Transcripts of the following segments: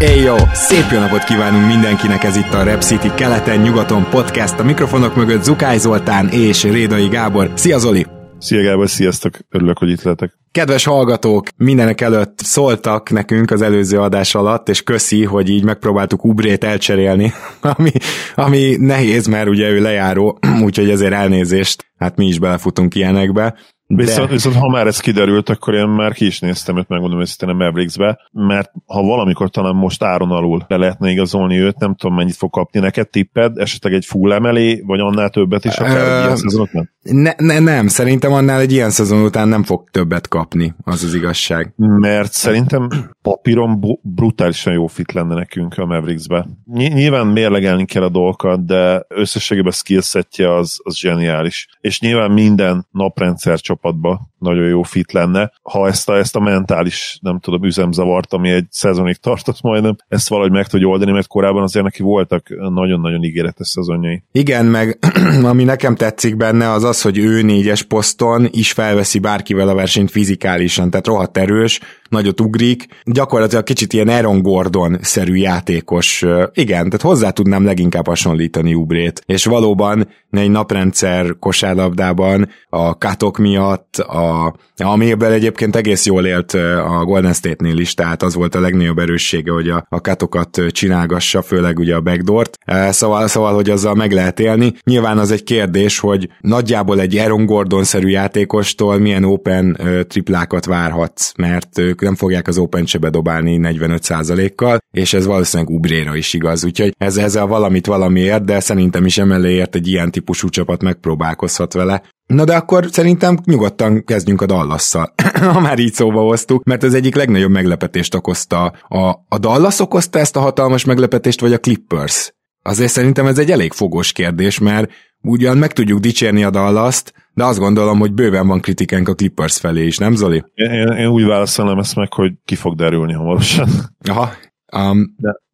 Éj, jó! Szép jó napot kívánunk mindenkinek, ez itt a Rep City keleten-nyugaton podcast. A mikrofonok mögött Zukály Zoltán és Rédai Gábor. Szia Zoli! Szia Gábor, sziasztok! Örülök, hogy itt lehetek. Kedves hallgatók, mindenek előtt szóltak nekünk az előző adás alatt, és köszi, hogy így megpróbáltuk Oubrét elcserélni, ami nehéz, mert ugye ő lejáró, úgyhogy ezért elnézést, hát mi is belefutunk ilyenekbe. De... Viszont ha már ez kiderült, akkor én már ki is néztem őt, megmondom őszintén a Mavericksbe, mert ha valamikor talán most áron alul le lehetne igazolni őt, nem tudom mennyit fog kapni, neked tipped, esetleg egy full emelé, vagy annál többet is, akár egy ilyen szezon után? Nem, szerintem annál egy ilyen szezon után nem fog többet kapni, az az igazság. Mert szerintem papíron brutálisan jó fit lenne nekünk a Mavericksbe. Nyilván mérlegelni kell a dolgokat, de összességében a skillsetje az zseniális. És nyilván minden naprendszer csapatba nagyon jó fit lenne. Ha ezt a mentális, nem tudom, üzemzavart, ami egy szezonig tartott majdnem, ezt valahogy meg tudja oldani, mert korábban azért neki voltak nagyon-nagyon ígéretes szezonjai. Igen, meg ami nekem tetszik benne, az, hogy ő 4-es poszton is felveszi bárkivel a versenyt fizikálisan, tehát rohadt erős, nagyot ugrik, gyakorlatilag kicsit ilyen Aaron Gordon-szerű játékos. Igen, tehát hozzá tudnám leginkább hasonlítani Oubrét. És valóban egy naprendszer kosárlabdában a katok miatt, amiből egyébként egész jól élt a Golden State-nél is, tehát az volt a legnagyobb erőssége, hogy a cutokat csinálgassa, főleg ugye a backdoort. Szóval, hogy azzal meg lehet élni. Nyilván az egy kérdés, hogy nagyjából egy Aaron Gordon-szerű játékostól milyen open triplákat várhatsz, mert ők nem fogják az open se bedobálni 45%-kal, és ez valószínűleg Oubre-ra is igaz. Úgyhogy ez a valamiért, de szerintem is emelléért egy ilyen típusú csapat megpróbálkozhat vele. Na de akkor szerintem nyugodtan kezdjünk a Dallasszal, ha már így szóba hoztuk, mert az egyik legnagyobb meglepetést okozta. A Dallas okozta ezt a hatalmas meglepetést, vagy a Clippers? Azért szerintem ez egy elég fogós kérdés, mert ugyan meg tudjuk dicsérni a Dallast, de azt gondolom, hogy bőven van kritikánk a Clippers felé is, nem Zoli? Én úgy válaszolom ezt meg, hogy ki fog derülni hamarosan. Aha.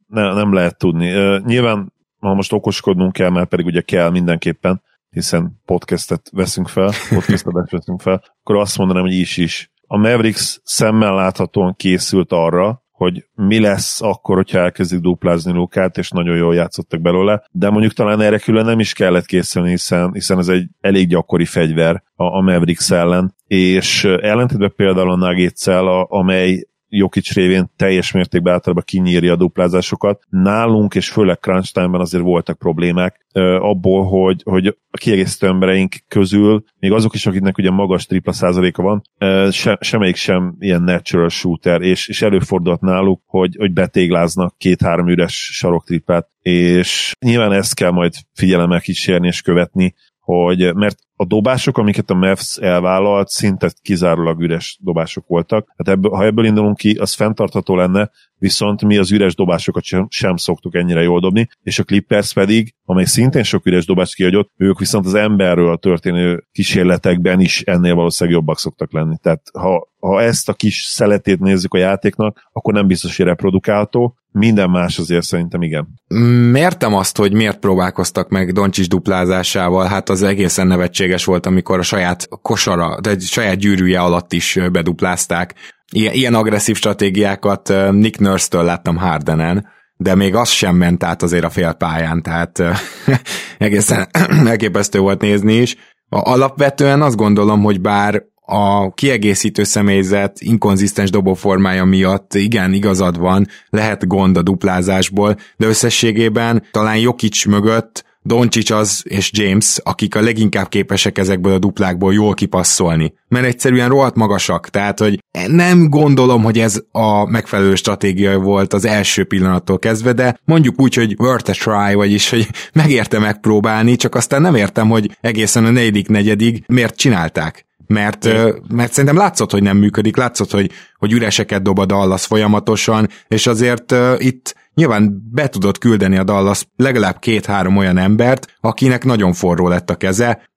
Nem lehet tudni. Nyilván, ha most okoskodnunk kell, mert pedig ugye kell mindenképpen, hiszen podcastet veszünk fel, akkor azt mondanám, hogy is. A Mavericks szemmel láthatóan készült arra, hogy mi lesz akkor, hogyha elkezdik duplázni Lukát, és nagyon jól játszottak belőle, de mondjuk talán erre külön nem is kellett készülni, hiszen ez egy elég gyakori fegyver a Mavericks ellen, és ellentétben például a Nuggets-szel, amely Jokić révén teljes mértékben általában kinyírja a duplázásokat. Nálunk, és főleg crunch time-ben azért voltak problémák abból, hogy a kiegészítő embereink közül, még azok is, akiknek ugye magas tripla százaléka van, semmelyik sem ilyen natural shooter, és előfordult náluk, hogy betégláznak 2-3 üres saroktriplát, és nyilván ezt kell majd figyelemmel kísérni és követni, mert a dobások, amiket a Mavs elvállalt, szinte kizárólag üres dobások voltak. Hát ha ebből indulunk ki, az fenntartható lenne, viszont mi az üres dobásokat sem szoktuk ennyire jól dobni, és a Clippers pedig, amely szintén sok üres dobást kiadott, ők viszont az emberről történő kísérletekben is ennél valószínűleg jobbak szoktak lenni. Tehát ha ezt a kis szeletét nézzük a játéknak, akkor nem biztos, hogy reprodukálható, minden más azért szerintem igen. Mértem azt, hogy miért próbálkoztak meg Dončić duplázásával, hát az egészen nevetséges volt, amikor a saját kosara, de saját gyűrűje alatt is beduplázták. Ilyen agresszív stratégiákat Nick Nurse-től láttam Hardenen, de még az sem ment át azért a félpályán, tehát egészen elképesztő volt nézni is. Alapvetően azt gondolom, hogy bár a kiegészítő személyzet inkonzisztens dobóformája miatt igen, igazad van, lehet gond a duplázásból, de összességében talán Jokić mögött Dončić az és James, akik a leginkább képesek ezekből a duplákból jól kipasszolni, mert egyszerűen rohadt magasak, tehát hogy nem gondolom, hogy ez a megfelelő stratégia volt az első pillanattól kezdve, de mondjuk úgy, hogy worth a try, vagyis hogy megérte megpróbálni, csak aztán nem értem, hogy egészen a negyedik miért csinálták. Mert szerintem látszott, hogy nem működik, látszott, hogy üreseket dob a Dallas folyamatosan, és azért itt nyilván be tudott küldeni a Dallas legalább 2-3 olyan embert, akinek nagyon forró lett a keze,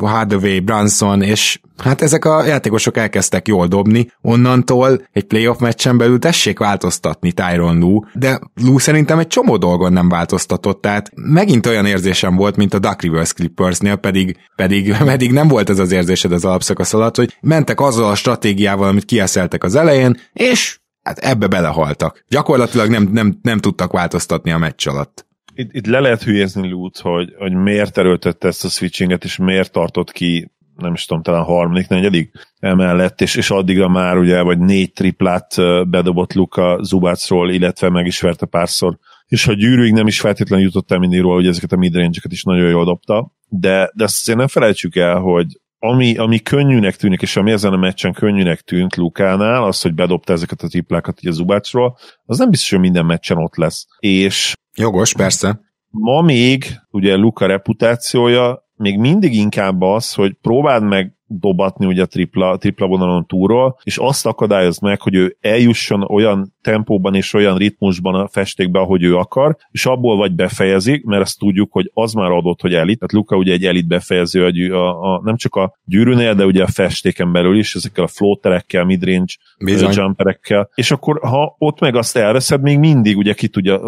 Hardaway, Brunson, és hát ezek a játékosok elkezdtek jól dobni, onnantól egy playoff meccsen belül tessék változtatni Tyronn Lue, de Lue szerintem egy csomó dolgon nem változtatott, tehát megint olyan érzésem volt, mint a Duck Rivers Clippersnél, pedig nem volt ez az érzésed az alapszakasz alatt, hogy mentek azzal a stratégiával, amit kieszeltek az elején, és hát ebbe belehaltak. Gyakorlatilag nem tudtak változtatni a meccs alatt. Itt le lehet hülyézni Lue-t, hogy miért erőltette ezt a switchinget, és miért tartott ki, nem is tudom, talán 3.-4. emellett, és addigra már ugye, vagy 4 triplát bedobott Luka Zubacról, illetve meg is verte párszor. És ha gyűrűig nem is feltétlenül jutott el mindig róla, hogy ezeket a midrange-eket is nagyon jól dobta, de azt azért nem felejtsük el, hogy ami könnyűnek tűnik, és ami ezen a meccsen könnyűnek tűnt Lukánál, az, hogy bedobta ezeket a triplákat ugye Zubacról, az nem biztos, hogy minden meccsen ott lesz. És jogos, persze. Ma még ugye Luka reputációja még mindig inkább az, hogy próbáld meg dobatni ugye a tripla vonalon túlról, és azt akadályozd meg, hogy ő eljusson olyan tempóban és olyan ritmusban a festékbe, ahogy ő akar, és abból vagy befejezik, mert azt tudjuk, hogy az már adott, hogy elit. Tehát Luka ugye egy elit befejező, nem csak a gyűrűnél, de ugye a festéken belül is, ezekkel a floaterekkel, midrange jumperekkel, és akkor ha ott meg azt elveszed, még mindig ugye ki tudja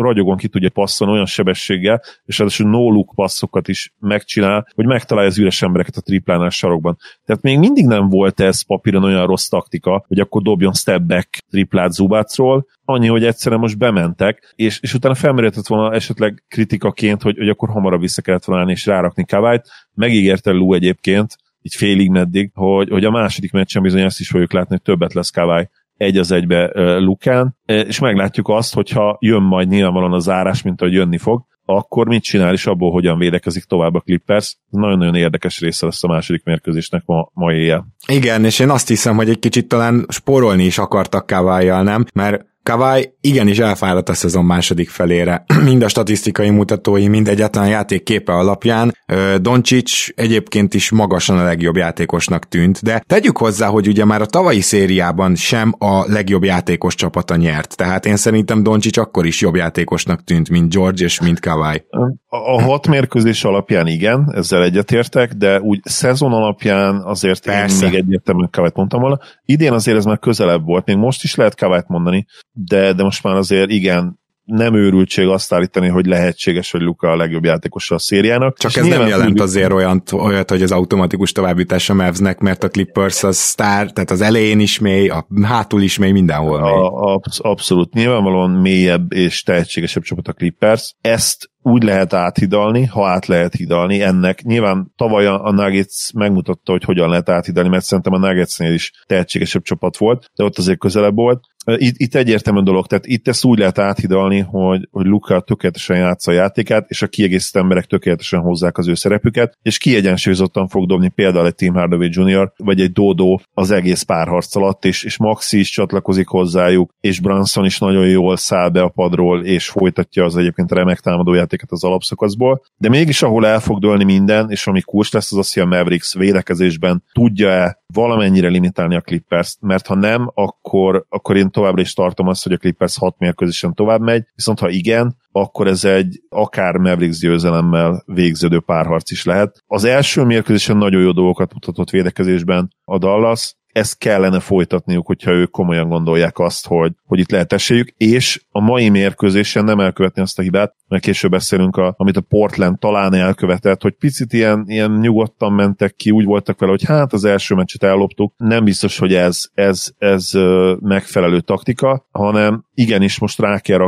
passzolni olyan sebességgel, és ráadásul no-look passzokat is megcsinál, hogy megtalálja az üres embereket a triplánál sarokban. Tehát még mindig nem volt ez papíron olyan rossz taktika, hogy akkor dobjon step back triplát Zubacról, annyi, hogy egyszerűen most bementek, és utána felmerülhetett volna esetleg kritikaként, hogy akkor hamarabb vissza kellett volna állni és rárakni Kavályt. Megígérte Lue egyébként, így félig meddig, hogy a második meccsen bizony ezt is fogjuk látni, hogy többet lesz Kavály 1-1 Lukán, és meglátjuk azt, hogyha jön majd nyilvánvalóan a zárás, mint ahogy jönni fog, akkor mit csinál, és abból hogyan védekezik tovább a Clippers. Nagyon-nagyon érdekes része lesz a második mérkőzésnek ma éjjel. Igen, és én azt hiszem, hogy egy kicsit talán spórolni is akartak Kavályjal, nem? Mert Kavály igenis elfáradt a szezon második felére. Mind a statisztikai mutatói, mind egyáltalán játék képe alapján. Dončić egyébként is magasan a legjobb játékosnak tűnt, de tegyük hozzá, hogy ugye már a tavalyi szériában sem a legjobb játékos csapata nyert. Tehát én szerintem Dončić akkor is jobb játékosnak tűnt, mint George és mint Kavály. A 6 mérkőzés alapján igen, ezzel egyetértek, de úgy szezon alapján azért persze. Én még egyértelműen Kavályt mondtam volna. Idén azért ez már közelebb volt, még most is lehet Kavályt mondani, de most már azért igen, nem őrültség azt állítani, hogy lehetséges, hogy Luka a legjobb játékosa a szériának. Csak ez nem jelent azért olyat, hogy az automatikus továbbjutás a Mavsnek, mert a Clippers a sztár, tehát az elején is mély, a hátul is mély, mindenhol mély. Abszolút, nyilvánvalóan mélyebb és tehetségesebb csapat a Clippers. Ezt úgy lehet áthidalni, ha át lehet hidalni ennek. Nyilván tavaly a Nuggets megmutatta, hogy hogyan lehet áthidalni, mert szerintem a Nuggetsnél is tehetségesebb csapat volt, de ott azért közelebb volt. Itt egyértelmű dolog, tehát itt ezt úgy lehet áthidalni, hogy Luka tökéletesen játsza a játékát, és a kiegészítő emberek tökéletesen hozzák az ő szerepüket, és kiegyensúlyozottan fog dobni például egy Tim Hardaway Jr. vagy egy Dodo az egész párharc alatt, és Maxi is csatlakozik hozzájuk, és Brunson is nagyon jól száll be a padról, és folytatja az egyébként remek támadó játéket az alapszakaszból, de mégis ahol el fog dőlni minden, és ami kulcs lesz, az, hogy a Mavericks védekezésben tudja-e valamennyire limitálni a Clippers-t, mert ha nem, akkor én továbbra is tartom azt, hogy a Clippers 6 mérkőzésen tovább megy, viszont ha igen, akkor ez egy akár Mavericks győzelemmel végződő párharc is lehet. Az első mérkőzésen nagyon jó dolgokat mutatott védekezésben a Dallas, ezt kellene folytatniuk, hogyha ők komolyan gondolják azt, hogy itt lehet esélyük, és a mai mérkőzésen nem elkövetni azt a hibát, mert később beszélünk, amit a Portland talán elkövetett, hogy picit ilyen nyugodtan mentek ki, úgy voltak vele, hogy hát az első meccset elloptuk, nem biztos, hogy ez megfelelő taktika, hanem igenis most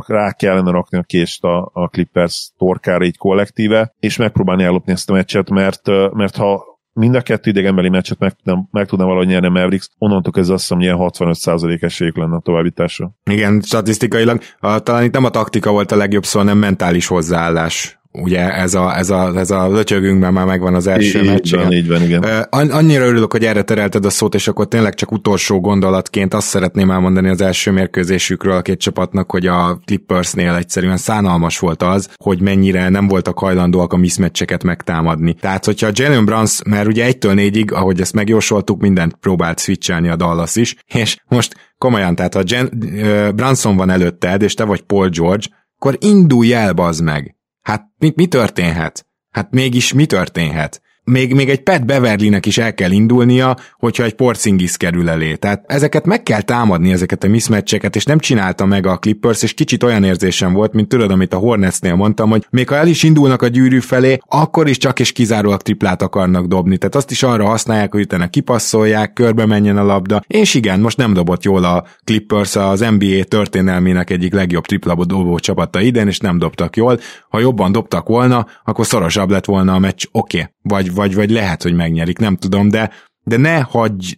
rá kellene rakni a kést a Clippers torkára így kollektíve, és megpróbálni ellopni ezt a meccset, mert ha mind a kettő idegenbeli meccset meg tudnám valahogy nyerni a Mavericks, onnantól kezdve azt hiszem, hogy ilyen 65% esélyük lenne a továbbításra. Igen, statisztikailag talán itt nem a taktika volt a legjobb szó, hanem mentális hozzáállás. Ugye ez a lötyögünkben már megvan az első meccsen. Igen. Annyira örülök, hogy erre terelted a szót, és akkor tényleg csak utolsó gondolatként azt szeretném elmondani az első mérkőzésükről a két csapatnak, hogy a Clippersnél egyszerűen szánalmas volt az, hogy mennyire nem voltak hajlandóak a mismatcheket megtámadni. Tehát, hogyha Jalen Brunson, mert ugye 1-4-ig, ahogy ezt megjósoltuk, mindent próbált switchelni a Dallas is, és most komolyan, tehát ha Brunson van előtted, és te vagy Paul George, akkor indulj el, bazd meg! Hát mi történhet? Hát mégis mi történhet? Még egy Pat Beverlynek is el kell indulnia, hogyha egy Porzingis kerül elé. Tehát ezeket meg kell támadni, ezeket a mismatcheket, és nem csinálta meg a Clippers, és kicsit olyan érzésem volt, mint tudod, amit a Hornetsnél mondtam, hogy még ha el is indulnak a gyűrű felé, akkor is csak és kizárólag triplát akarnak dobni. Tehát azt is arra használják, hogy utána kipasszolják, körbe menjen a labda, és igen, most nem dobott jól a Clippers, az NBA történelmének egyik legjobb tripla dobó csapata idén, és nem dobtak jól. Ha jobban dobtak volna, akkor szorosabb lett volna a meccs, oké. Vagy lehet, hogy megnyerik, nem tudom, de ne hagyj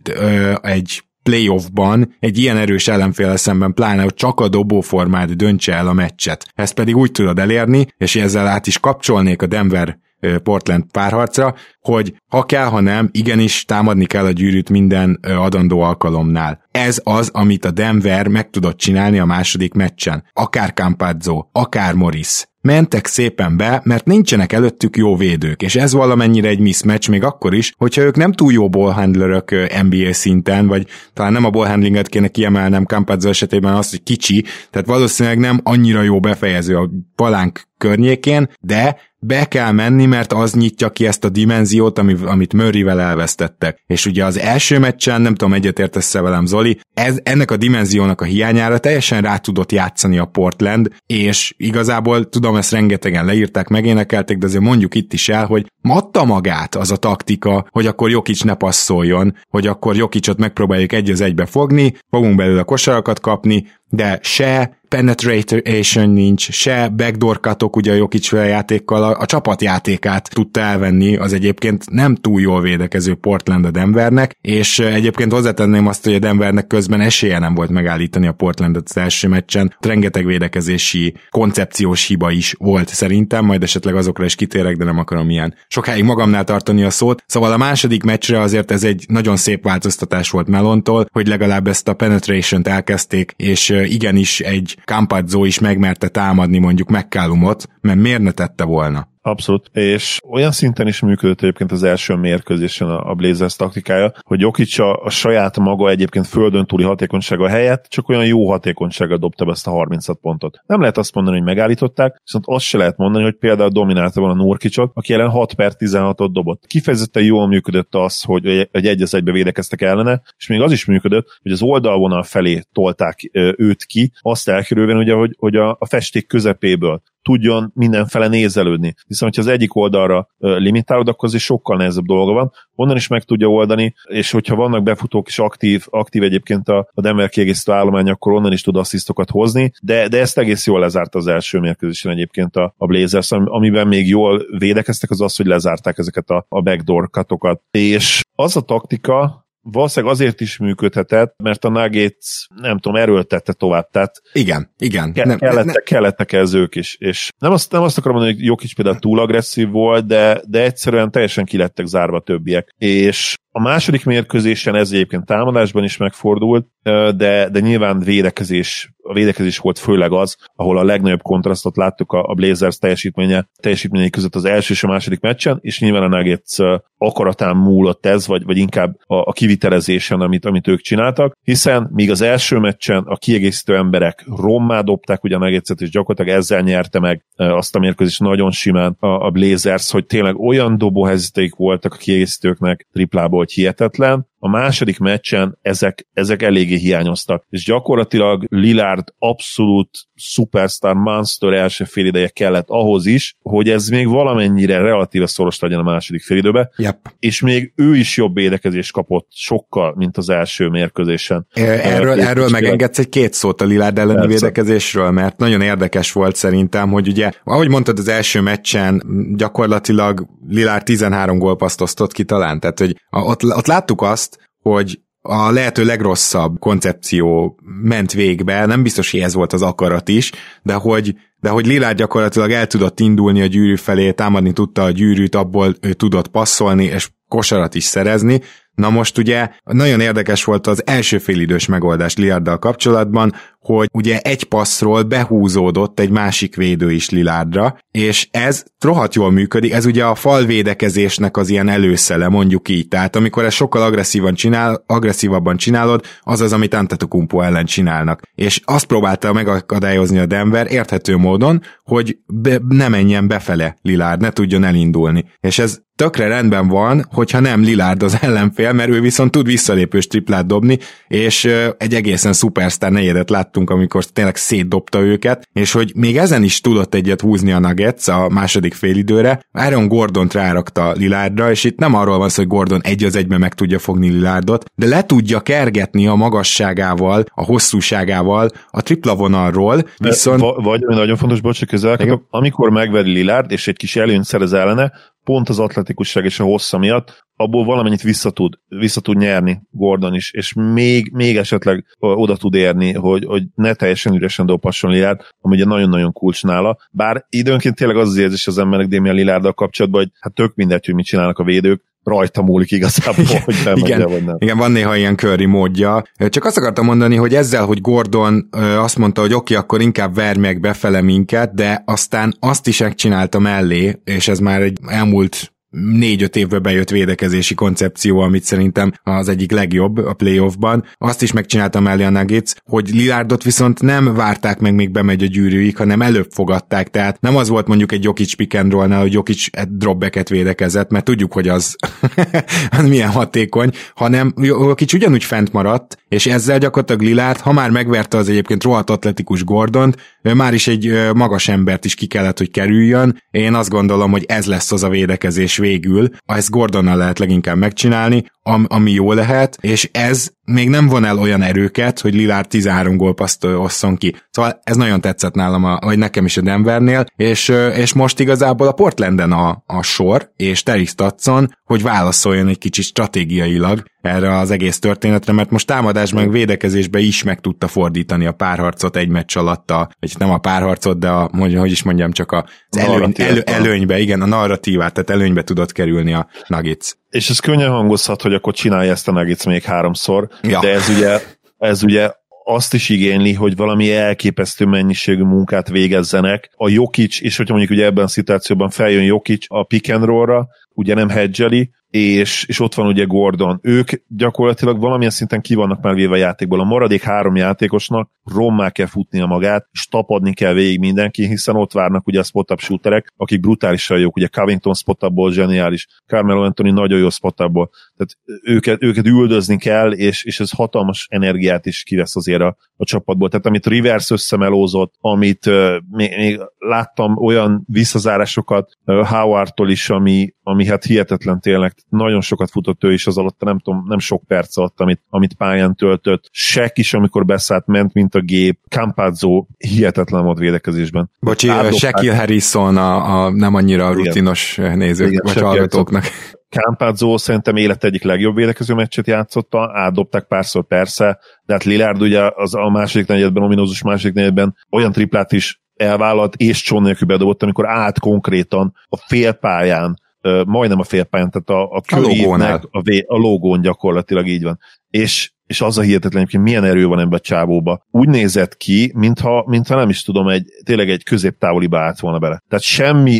egy playoffban egy ilyen erős ellenféllel szemben, pláne, hogy csak a dobóformád döntse el a meccset. Ezt pedig úgy tudod elérni, és ezzel át is kapcsolnék a Denver Portland párharcra, hogy ha kell, ha nem, igenis támadni kell a gyűrűt minden adandó alkalomnál. Ez az, amit a Denver meg tudott csinálni a második meccsen. Akár Campazzo, akár Morris. Mentek szépen be, mert nincsenek előttük jó védők, és ez valamennyire egy mismatch még akkor is, hogyha ők nem túl jó ballhandlerök NBA szinten, vagy talán nem a ballhandlinget kéne kiemelnem Campazzo esetében azt, hogy kicsi, tehát valószínűleg nem annyira jó befejező a palánk környékén, de be kell menni, mert az nyitja ki ezt a dimenziót, amit Murrayvel elvesztettek. És ugye az első meccsen, nem tudom, egyetértesz-e velem, Zoli, ennek a dimenziónak a hiányára teljesen rá tudott játszani a Portland, és igazából tudom, ezt rengetegen leírták, megénekelték, de azért mondjuk itt is el, hogy adta magát az a taktika, hogy akkor Jokić ne passzoljon, hogy akkor Jokićot megpróbáljuk egy az egybe fogni, fogunk belőle kosarakat kapni, de se penetration nincs, se backdoor cutok ugye a Jokić játékkal, a csapatjátékát tudta elvenni az egyébként nem túl jól védekező Portland a Denvernek, és egyébként hozzátenném azt, hogy a Denvernek közben esélye nem volt megállítani a Portlandot az első meccsen, rengeteg védekezési, koncepciós hiba is volt szerintem, majd esetleg azokra is kitérek, de nem akarom ilyen sokáig magamnál tartani a szót, szóval a második meccsre azért ez egy nagyon szép változtatás volt Melontól, hogy legalább ezt a penetration-t elkezdték, és igenis egy Campazzo is megmerte támadni mondjuk McCallumot, mert miért ne tette volna? Abszolút, és olyan szinten is működött egyébként az első mérkőzésen a Blazers taktikája, hogy Jokić a saját maga egyébként földön túli hatékonysága helyett csak olyan jó hatékonysággal dobta be ezt a 36 pontot. Nem lehet azt mondani, hogy megállították, viszont azt se lehet mondani, hogy például dominálta volna Nurkićot, aki ellen 6/16-ot dobott. Kifejezetten jól működött az, hogy egy az egybe védekeztek ellene, és még az is működött, hogy az oldalvonal felé tolták őt ki, azt elkerülvén ugye, hogy a festék közepéből tudjon mindenfele nézelődni. Hiszen, hogyha az egyik oldalra limitálod, akkor azért sokkal nehezebb dolga van. Onnan is meg tudja oldani, és hogyha vannak befutók és aktív egyébként a Denver kiegészítő állomány, akkor onnan is tud asszisztokat hozni, de ezt egész jól lezárt az első mérkőzésen egyébként a Blazers, amiben még jól védekeztek, az az, hogy lezárták ezeket a backdoor cutokat. És az a taktika valószínűleg azért is működhetett, mert a Nuggets, nem tudom, erőltette tovább, tehát igen. Kellettek ez ők is, és nem azt akarom mondani, hogy Jokić például túl agresszív volt, de egyszerűen teljesen kilettek zárva többiek, és a második mérkőzésen ez egyébként támadásban is megfordult, de nyilván a védekezés volt főleg az, ahol a legnagyobb kontrasztot láttuk a Blazers teljesítményei között az első és a második meccsen, és nyilván a Nuggets akaratán múlott ez, vagy inkább a kivitelezésen, amit ők csináltak, hiszen míg az első meccsen a kiegészítő emberek rommá dobták ugye a Nuggetset, és gyakorlatilag ezzel nyerte meg azt a mérkőzést nagyon simán a Blazers, hogy tényleg olyan dobóhelyzeteik voltak a kiegészítőknek triplából, hogy hihetetlen. A második meccsen ezek eléggé hiányoztak, és gyakorlatilag Lillard abszolút superstar monster első fél ideje kellett ahhoz is, hogy ez még valamennyire relatíve szoros legyen a második fél időben, yep. És még ő is jobb védekezést kapott sokkal, mint az első mérkőzésen. Erről megengedsz egy két szót a Lillard elleni persze. Védekezésről, mert nagyon érdekes volt szerintem, hogy ugye, ahogy mondtad az első meccsen, gyakorlatilag Lillard 13 gólpasszt osztott ki talán, tehát hogy ott láttuk azt, hogy a lehető legrosszabb koncepció ment végbe, nem biztos, hogy ez volt az akarat is, de hogy Lillard gyakorlatilag el tudott indulni a gyűrű felé, támadni tudta a gyűrűt, abból ő tudott passzolni, és kosarat is szerezni. Na most ugye nagyon érdekes volt az első félidős megoldás Lillarddal kapcsolatban, hogy ugye egy passzról behúzódott egy másik védő is Lillardra, és ez rohadt jól működik, ez ugye a falvédekezésnek az ilyen előszele, mondjuk így, tehát amikor ezt sokkal agresszívabban csinálod, az az, amit Antetokounmpo ellen csinálnak. És azt próbálta megakadályozni a Denver érthető módon, hogy ne menjen befele Lillard, ne tudjon elindulni. És ez tökre rendben van, hogyha nem Lillard az ellenfél, mert ő viszont tud visszalépős triplát dobni, és egy egészen szupersztár negyedet láttunk, amikor tényleg szétdobta őket, és hogy még ezen is tudott egyet húzni a Nuggets a második félidőre, Aaron Gordont rárakta Lillardra, és itt nem arról van szó, hogy Gordon egy az egyben meg tudja fogni Lillardot, de le tudja kergetni a magasságával, a hosszúságával, a tripla vonalról, viszont... Vagy nagyon fontos, amikor megveri Lillard, és egy kis előnyt szerez ellene, pont az atletikusság és a hossza miatt, abból valamennyit vissza tud nyerni Gordon is, és még esetleg oda tud érni, hogy ne teljesen üresen dobhasson Lillard, ami ugye nagyon-nagyon kulcs nála, bár időnként tényleg az az érzés az emberek Damian Lillarddal kapcsolatban, hogy hát tök mindegy, hogy mit csinálnak a védők, rajta múlik igazából, hogy elmondja, vagy nem. Igen, van néha ilyen Curry módja. Csak azt akartam mondani, hogy ezzel, hogy Gordon azt mondta, hogy oké, akkor inkább verj meg befele minket, de aztán azt is megcsinálta mellé, és ez már egy elmúlt 4-5 évbe bejött védekezési koncepció, amit szerintem az egyik legjobb a playoffban. Azt is megcsinálta mellé a Nuggets, hogy Lillardot viszont nem várták meg, még bemegy a gyűrűig, hanem előbb fogadták, tehát nem az volt mondjuk egy Jokić pick and rollnál, hogy Jokić dropbacket védekezett, mert tudjuk, hogy az, az milyen hatékony, hanem Jokić ugyanúgy fent maradt, és ezzel gyakorlatilag Lillard, ha már megverte az egyébként rohadt atletikus Gordont, már is egy magas embert is ki kellett, hogy kerüljön. Én azt gondolom, hogy ez lesz az a védekezés végül, ezt Gordonnal lehet leginkább megcsinálni, ami jó lehet, és ez még nem von el olyan erőket, hogy Lillard 13 gólpasszt osszon ki. Szóval ez nagyon tetszett nálam, vagy nekem is a Denvernél, és most igazából a Portlanden a sor, és Terry Stotson, hogy válaszoljon egy kicsit stratégiailag erre az egész történetre, mert most támadás meg védekezésbe is meg tudta fordítani a párharcot egy meccs alatt, vagy nem a párharcot, de csak az előnybe, igen, a narratívát, tehát előnybe tudott kerülni a Nuggets. És ez könnyen hangozhat, hogy akkor csinálja ezt a Nuggets még 3-szor, ja. De ez ugye azt is igényli, hogy valami elképesztő mennyiségű munkát végezzenek. A Jokić, és hogyha mondjuk ugye ebben a szituációban feljön Jokić a pick and rollra, ugye nem hedge-eli, és ott van ugye Gordon. Ők gyakorlatilag valamilyen szinten ki vannak már véve a játékból. A maradék 3 játékosnak rommá kell futnia magát, és tapadni kell végig mindenki, hiszen ott várnak ugye a spot-up shooterek, akik brutálisan jók. Ugye Covington spot-upból zseniális, Carmelo Anthony nagyon jó spot-upból. Tehát őket üldözni kell, és ez hatalmas energiát is kivesz azért a csapatból. Tehát amit Rivers összemelózott, amit még láttam olyan visszazárásokat Howardtól is, ami hát hihetetlen tényleg. Nagyon sokat futott ő is az alatt, nem tudom, nem sok perc alatt, amit pályán töltött. Sek is, amikor beszállt, ment, mint a gép. Campazzo hihetetlen volt védekezésben. Bocsi, Shaquille Harrison a nem annyira rutinos nézők, igen, vagy hallgatóknak. Campazzo szerintem élet egyik legjobb védekező meccset játszotta, átdobták párszor persze, de hát Lillard ugye az a második negyedben, ominózus második negyedben olyan triplát is elvállalt, és csón nélkül bedobott, amikor állt konkrétan a félpályán, majdnem a félpályán, tehát a körívnek a logón gyakorlatilag így van. És az a hihetetlen, hogy milyen erő van ebben a csávóba. Úgy nézett ki, mintha nem is tudom, tényleg egy középtávoliba állt volna bele. Tehát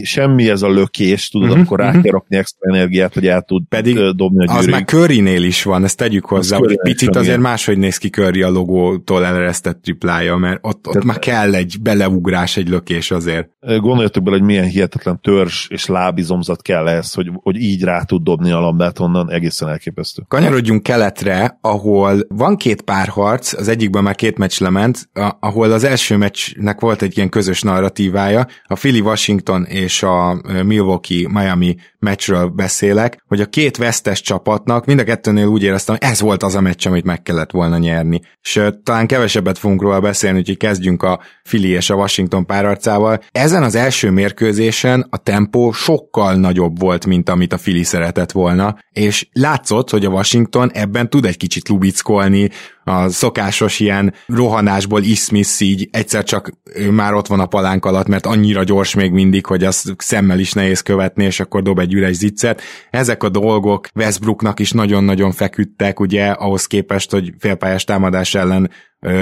semmi ez a lökés, tudod, amikor rá kell rakni extra energiát, hogy el tud pedig dobni a gyűrűig. Az már Currynél is van, ezt tegyük hozzá, hogy picit azért máshogy néz ki Curry a logótól eleresztett triplája, mert ott már kell egy beleugrás, egy lökés azért. Gondoljatok bele, hogy milyen hihetetlen törzs és lábizomzat kell ehhez, hogy így rá tud dobni a labdát, onnan egészen elképesztő. Kanyarodjunk keletre, ahol Szóval van két párharc, az egyikben már két meccs lement, ahol az első meccsnek volt egy ilyen közös narratívája, a Philly Washington és a Milwaukee Miami meccsről beszélek, hogy a két vesztes csapatnak mind a kettőnél úgy éreztem, hogy ez volt az a meccs, amit meg kellett volna nyerni. Sőt, talán kevesebbet fogunk róla beszélni, úgyhogy kezdjünk a Philly és a Washington párharcával. Ezen az első mérkőzésen a tempó sokkal nagyobb volt, mint amit a Philly szeretett volna, és látszott, hogy a Washington ebben tud egy kicsit lubickolni, a szokásos ilyen rohanásból iszmisz így, egyszer csak már ott van a palánk alatt, mert annyira gyors még mindig, hogy azt szemmel is nehéz követni, és akkor dob egy üres ziccet. Ezek a dolgok Westbrooknak is nagyon-nagyon feküdtek, ugye, ahhoz képest, hogy félpályás támadás ellen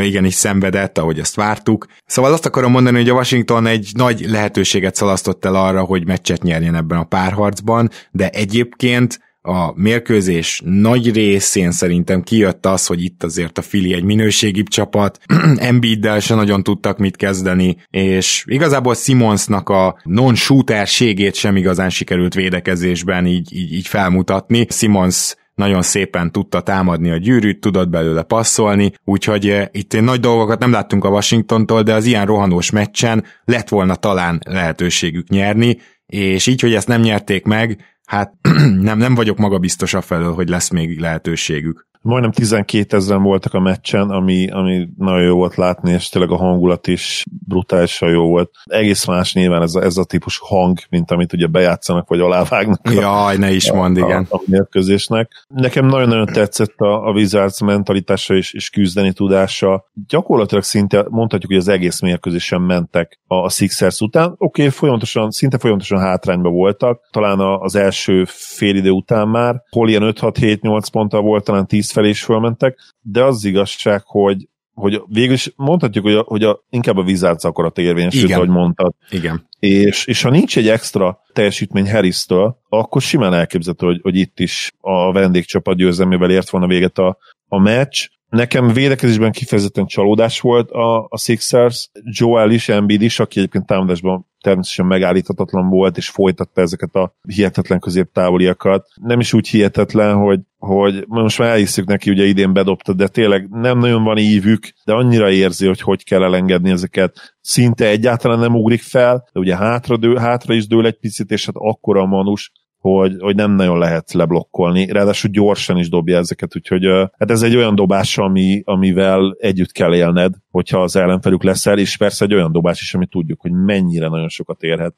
igenis szenvedett, ahogy azt vártuk. Szóval azt akarom mondani, hogy a Washington egy nagy lehetőséget szalasztott el arra, hogy meccset nyerjen ebben a párharcban, de egyébként a mérkőzés nagy részén szerintem kijött az, hogy itt azért a Philly egy minőségibb csapat, Embiiddel se nagyon tudtak mit kezdeni, és igazából Simonsnak a non-shooterségét sem igazán sikerült védekezésben így felmutatni. Simons nagyon szépen tudta támadni a gyűrűt, tudott belőle passzolni, úgyhogy itt nagy dolgokat nem láttunk a Washingtontól, de az ilyen rohanós meccsen lett volna talán lehetőségük nyerni, és így, hogy ezt nem nyerték meg, hát nem vagyok magabiztos afelől, hogy lesz még lehetőségük. Majdnem 12 000 voltak a meccsen, ami nagyon jó volt látni, és tényleg a hangulat is brutálisan jó volt. Egész más nyilván ez a típusú hang, mint amit ugye bejátszanak, vagy alávágnak. Jaj, ne is mondd, igen. A mérkőzésnek. Nekem nagyon-nagyon tetszett a Wizards mentalitása és küzdeni tudása. Gyakorlatilag szinte mondhatjuk, hogy az egész mérkőzésen mentek a Sixers után. Oké, szinte folyamatosan hátrányban voltak. Talán az első fél idő után már, hol ilyen 5-6-7-8 ponttal volt, talán 10 felé is fölmentek, de az igazság, hogy végül is mondhatjuk, hogy inkább a Wizards akarat érvényesült, ahogy mondtad. Igen. És ha nincs egy extra teljesítmény Harris-től, akkor simán elképzelhető, hogy itt is a vendégcsapat győzelmével ért volna véget a meccs. Nekem védekezésben kifejezetten csalódás volt a Sixers, Joel is, Embiid is, aki egyébként támadásban természetesen megállíthatatlan volt, és folytatta ezeket a hihetetlen középtávoliakat. Nem is úgy hihetetlen, hogy most már elhiszük neki, ugye idén bedobta, de tényleg nem nagyon van ívük, de annyira érzi, hogy kell elengedni ezeket. Szinte egyáltalán nem ugrik fel, de ugye hátra is dől egy picit, és hát akkora a manus, hogy nem nagyon lehet leblokkolni, ráadásul gyorsan is dobja ezeket, úgyhogy hát ez egy olyan dobás, amivel együtt kell élned, hogyha az ellenfelük leszel, és persze egy olyan dobás is, amit tudjuk, hogy mennyire nagyon sokat érhet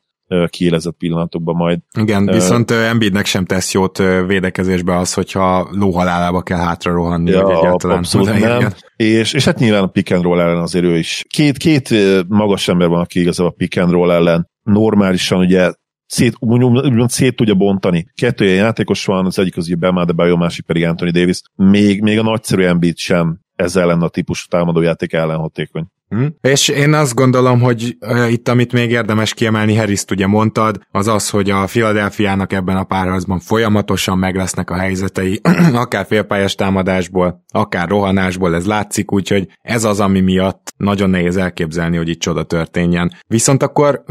kiélezett pillanatokban majd. Igen, viszont Embiidnek sem tesz jót védekezésbe az, hogyha lóhalálába kell hátra rohanni, ja, vagy egyáltalán. Abszolút nem. És hát nyilván a pick and roll ellen azért ő is. Két magas ember van, aki igazából a pick and roll ellen normálisan ugye szét tudja bontani. 2 ilyen játékos van, az egyik az ugye Bam Adebayo, a másik pedig Anthony Davis. Még a nagyszerű Embiid sem ez ellen a típusú támadójáték ellen hatékony. És én azt gondolom, hogy itt, amit még érdemes kiemelni, Harris-t ugye mondtad, az, hogy a Philadelphiának ebben a párharcban folyamatosan meg lesznek a helyzetei, akár félpályás támadásból, akár rohanásból, ez látszik, úgyhogy ez az, ami miatt nagyon nehéz elképzelni, hogy itt csoda történjen. Viszont akkor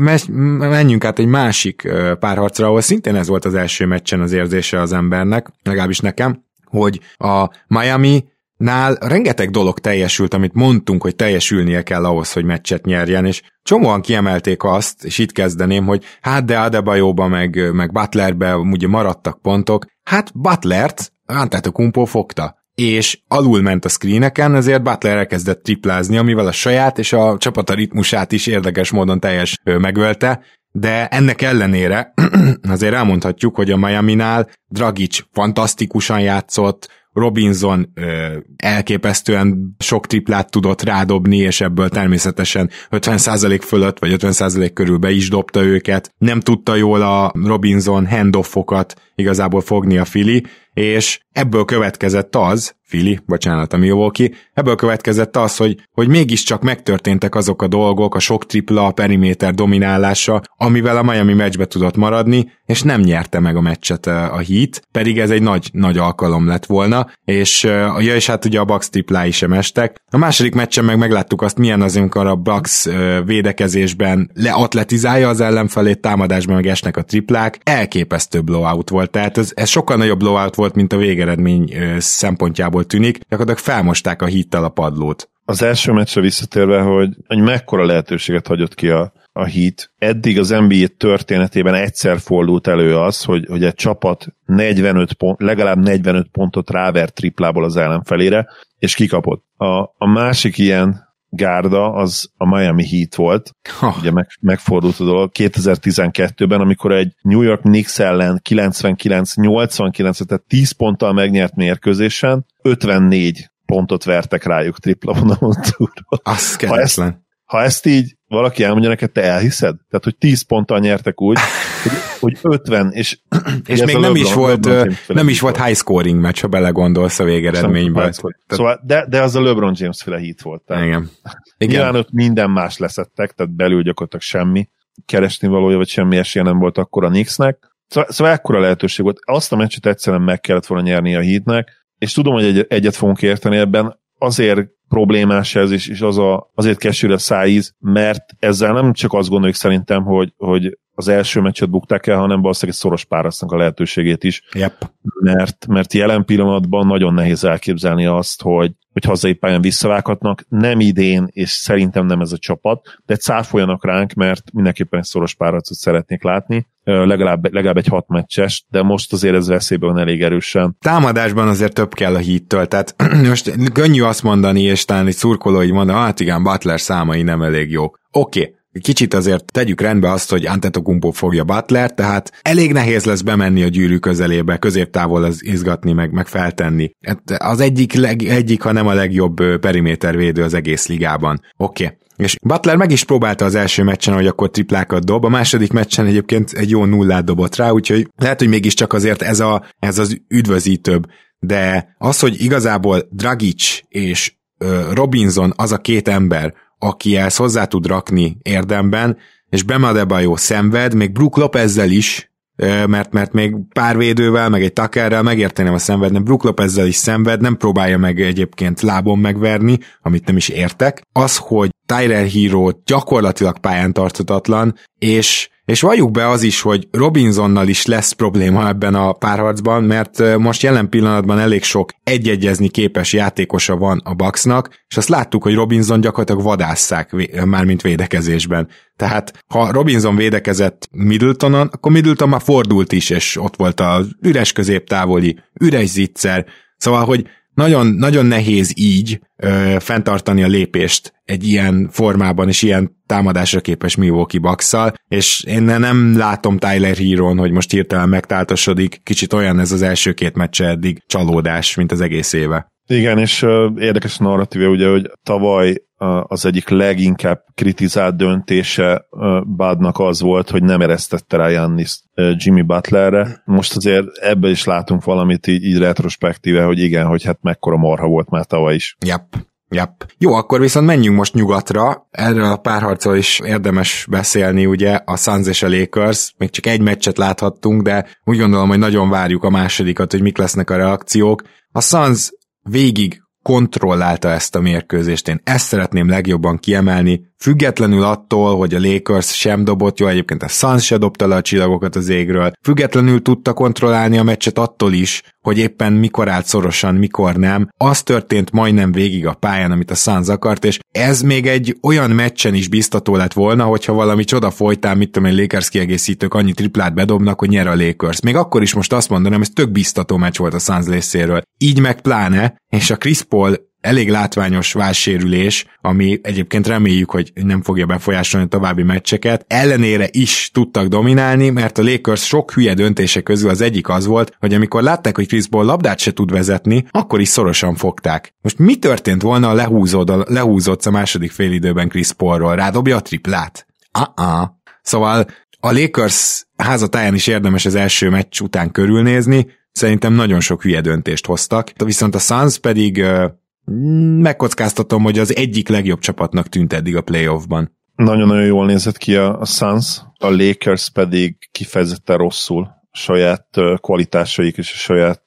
menjünk át egy másik párharcra, ahol szintén ez volt az első meccsen az érzése az embernek, legalábbis nekem, hogy a Miami-nál rengeteg dolog teljesült, amit mondtunk, hogy teljesülnie kell ahhoz, hogy meccset nyerjen, és csomóan kiemelték azt, és itt kezdeném, hogy hát de Adebayoba meg Butlerbe ugye maradtak pontok, hát Butlert Antetokounmpo fogta, és alul ment a screeneken, ezért Butler elkezdett triplázni, amivel a saját és a csapata ritmusát is érdekes módon teljes megölte, de ennek ellenére azért elmondhatjuk, hogy a Miaminál Dragić fantasztikusan játszott, Robinson elképesztően sok triplát tudott rádobni, és ebből természetesen 50% fölött, vagy 50% körül be is dobta őket. Nem tudta jól a Robinson handoffokat igazából fogni a Philly, és ebből következett az, Milwaukee, hogy mégiscsak megtörténtek azok a dolgok, a sok tripla, a periméter dominálása, amivel a Miami meccsbe tudott maradni, és nem nyerte meg a meccset a Heat, pedig ez egy nagy alkalom lett volna, és hát ugye a Bucks triplái sem estek, A második meccsen meg megláttuk azt, milyen az, amikor a Bucks védekezésben leatletizálja az ellenfelét, támadásban meg esnek a triplák. Elképesztő blowout volt, tehát ez sokkal nagyobb blowout volt, mint a végeredmény szempontjából tűnik. Gyakorlatilag felmosták a Heattel a padlót. Az első meccsre visszatérve, hogy mekkora lehetőséget hagyott ki a Heat. Eddig az NBA történetében egyszer fordult elő az, hogy egy csapat legalább 45 pontot rávert triplából az ellenfelére, és kikapott. A másik ilyen gárda az a Miami Heat volt, ugye megfordult a dolog 2012-ben, amikor egy New York Knicks ellen 99-89, tehát 10 ponttal megnyert mérkőzésen 54 pontot vertek rájuk tripla vonalon túlról. Az keretlen. Ha ezt így valaki elmondja neked, te elhiszed? Tehát, hogy 10 ponttal nyertek úgy, hogy 50, és még nem is volt high scoring meccs, ha belegondolsz a végeredményből. Szóval, de az a LeBron James féle hit volt. Igen. Nyilván ott minden más leszettek, tehát belül gyakorlatilag semmi keresni valója, vagy semmi esélye nem volt akkor a Knicksnek. Szóval ekkora lehetőség volt. Azt a meccset egyszerűen meg kellett volna nyerni a Heatnek, és tudom, hogy egyet fogunk érteni ebben, azért problémás ez is, és azért kesül a szájíz, mert ezzel nem csak azt gondoljuk szerintem, hogy az első meccset bukták el, hanem valószínűleg szoros párasznak a lehetőségét is. Yep. Mert jelen pillanatban nagyon nehéz elképzelni azt, hogy hazai pályán visszavághatnak. Nem idén, és szerintem nem ez a csapat, de cáfoljanak ránk, mert mindenképpen egy szoros párharcot szeretnék látni. Legalább egy 6 meccses, de most azért ez veszélyben van elég erősen. Támadásban azért több kell a Heattől, tehát most könnyű azt mondani, és talán egy szurkoló így mondani, hát igen, Butler számai nem elég jók. Oké. Kicsit azért tegyük rendbe azt, hogy Antetokounmpo fogja Butler, tehát elég nehéz lesz bemenni a gyűrű közelébe, középtávol izgatni, meg feltenni. Az egyik, ha nem a legjobb perimétervédő az egész ligában. Oké. És Butler meg is próbálta az első meccsen, hogy akkor triplákat dob, a második meccsen egyébként egy jó nullát dobott rá, úgyhogy lehet, hogy mégiscsak azért ez az üdvözítőbb. De az, hogy igazából Dragić és Robinson az a két ember, aki ezt hozzá tud rakni érdemben, és Bam Adebayo szenved, még Brook Lopezzel is, mert még pár védővel, meg egy Tuckerrel megérteném a szenvedni, Brook Lopezzel is szenved, nem próbálja meg egyébként lábon megverni, amit nem is értek. Az, hogy Tyler Hero gyakorlatilag pályán tarthatatlan, és valljuk be az is, hogy Robinsonnal is lesz probléma ebben a párharcban, mert most jelen pillanatban elég sok egyegyezni képes játékosa van a Bucksnak, és azt láttuk, hogy Robinson gyakorlatilag vadásszák mármint védekezésben. Tehát ha Robinson védekezett Middletonon, akkor Middleton már fordult is, és ott volt az üres középtávoli, üres zicser. Szóval, hogy nagyon, nagyon nehéz így fenntartani a lépést egy ilyen formában és ilyen támadásra képes Milwaukee Bucks-szal, és én nem látom Tyler Herón, hogy most hirtelen megtáltasodik, kicsit olyan ez az első két meccse eddig csalódás, mint az egész éve. Igen, és érdekes narratíve ugye, hogy tavaly az egyik leginkább kritizált döntése Budnak az volt, hogy nem eresztette rá Giannis Jimmy Butlerre. Most azért ebből is látunk valamit így retrospektíve, hogy igen, hogy hát mekkora marha volt már tavaly is. Yep. Jó, akkor viszont menjünk most nyugatra. Erről a párharcról is érdemes beszélni, ugye, a Suns és a Lakers. Még csak egy meccset láthattunk, de úgy gondolom, hogy nagyon várjuk a másodikat, hogy mik lesznek a reakciók. A Suns végig kontrollálta ezt a mérkőzést. Én ezt szeretném legjobban kiemelni, függetlenül attól, hogy a Lakers sem dobott jól, egyébként a Suns se dobta le a csillagokat az égről, függetlenül tudta kontrollálni a meccset attól is, hogy éppen mikor állt szorosan, mikor nem. Az történt majdnem végig a pályán, amit a Suns akart, és ez még egy olyan meccsen is biztató lett volna, hogyha valami csoda folytán, mit tudom én, Lakers kiegészítők annyi triplát bedobnak, hogy nyer a Lakers. Még akkor is most azt mondanám, ez tök biztató meccs volt a Suns részéről. Így meg pláne, és a Chris Paul elég látványos vállsérülés, ami egyébként reméljük, hogy nem fogja befolyásolni további meccseket, ellenére is tudtak dominálni, mert a Lakers sok hülye döntése közül az egyik az volt, hogy amikor látták, hogy Chris Paul labdát se tud vezetni, akkor is szorosan fogták. Most mi történt volna, lehúzódsz a második fél időben Chris Paulról? Rádobja a triplát? Szóval a Lakers házatáján is érdemes az első meccs után körülnézni, szerintem nagyon sok hülye döntést hoztak, viszont a Suns pedig megkockáztatom, hogy az egyik legjobb csapatnak tűnt eddig a playoffban. Nagyon-nagyon jól nézett ki a Suns, a Lakers pedig kifejezetten rosszul, saját kvalitásaik és a saját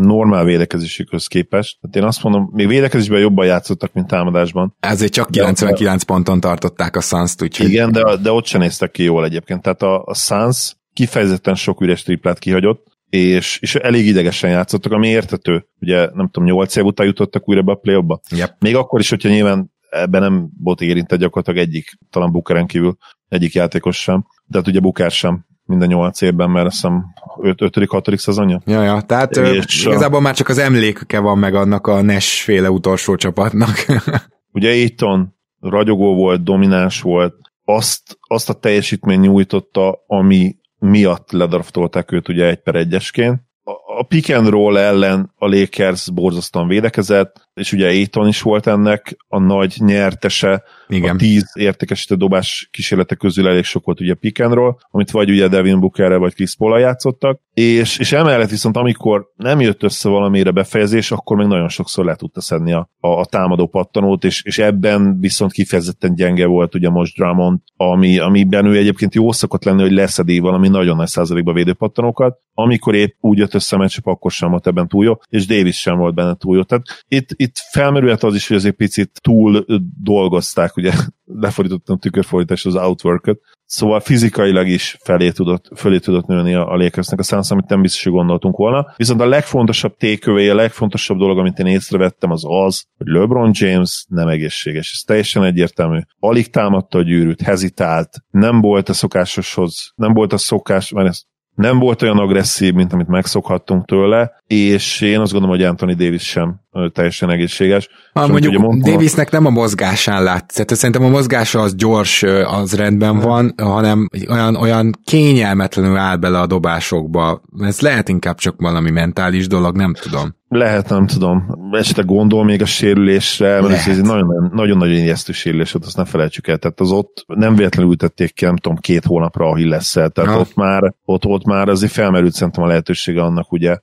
normál védekezésükhöz képest. Hát én azt mondom, még védekezésben jobban játszottak, mint támadásban. Ezért csak 99 ponton tartották a Suns-t, úgyhogy... Igen, de ott sem néztek ki jól egyébként. Tehát a Suns kifejezetten sok üres triplát kihagyott, és elég idegesen játszottak, ami értető. Ugye, nem tudom, 8 év után jutottak újra be a play-offba. Yep. Még akkor is, hogyha nyilván ebben nem volt érintett gyakorlatilag egyik, talán Bookeren kívül egyik játékos sem. De hát ugye Booker sem minden 8 évben, mert azt hiszem 5.-6. szezonja. Ja, tehát igazából már csak az emléke van meg annak a Nash-féle utolsó csapatnak. Ugye Ayton ragyogó volt, domináns volt, azt a teljesítmény nyújtotta, ami miatt ledraftolták őt ugye 1/1-esként. A pick and roll ellen a Lakers borzasztóan védekezett, és ugye Ayton is volt ennek a nagy nyertese. Igen. A 10 értékesítő dobás kísérletek közül elég sok volt ugye pick and roll, amit vagy ugye Devin Bookerrel vagy Chris Paul-al játszottak, és emellett viszont amikor nem jött össze valamire befejezés, akkor még nagyon sokszor le tudta szedni a támadó pattanót, és ebben viszont kifejezetten gyenge volt ugye most Drummond, amiben ő egyébként jó szokott lenni, hogy leszedi valami nagyon nagy százalékba védő pattanókat, amikor épp úgy jött össze a meccsap, akkor sem volt ebben túl jó, és Davis sem volt benne túl jó. Tehát itt felmerülhet az is, hogy azért picit túl dolgozták, ugye lefordítottam tükörfordítás az outwork-öt, szóval fizikailag is fölé tudott nőni a Lakersnek a Suns, amit nem biztos, hogy gondoltunk volna. Viszont a legfontosabb tékövé, a legfontosabb dolog, amit én észrevettem, az, hogy LeBron James nem egészséges. Ez teljesen egyértelmű. Alig támadta a gyűrűt, hezitált, nem volt olyan agresszív, mint amit megszokhattunk tőle, és én azt gondolom, hogy Anthony Davis sem teljesen egészséges. Mondjuk Davisnek nem a mozgásán látszik. Szerintem a mozgása az gyors, az rendben van, hanem olyan kényelmetlenül áll bele a dobásokba. Ez lehet inkább csak valami mentális dolog, nem tudom. Lehet, nem tudom. Esetleg gondol még a sérülésre, mert ez egy nagyon-nagyon ijesztő sérülés, azt ne felejtsük el. Tehát az ott nem véletlenül ültették ki, nem tudom, 2 hónapra a Hillessel. Tehát ott már azért felmerült szerintem a lehetősége annak, ugye,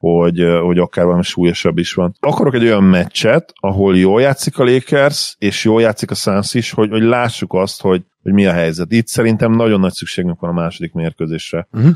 hogy akár valami súlyosabb is van. Akarok egy olyan meccset, ahol jól játszik a Lakers, és jól játszik a Suns is, hogy lássuk azt, hogy mi a helyzet. Itt szerintem nagyon nagy szükségünk van a második mérkőzésre. Uh-huh.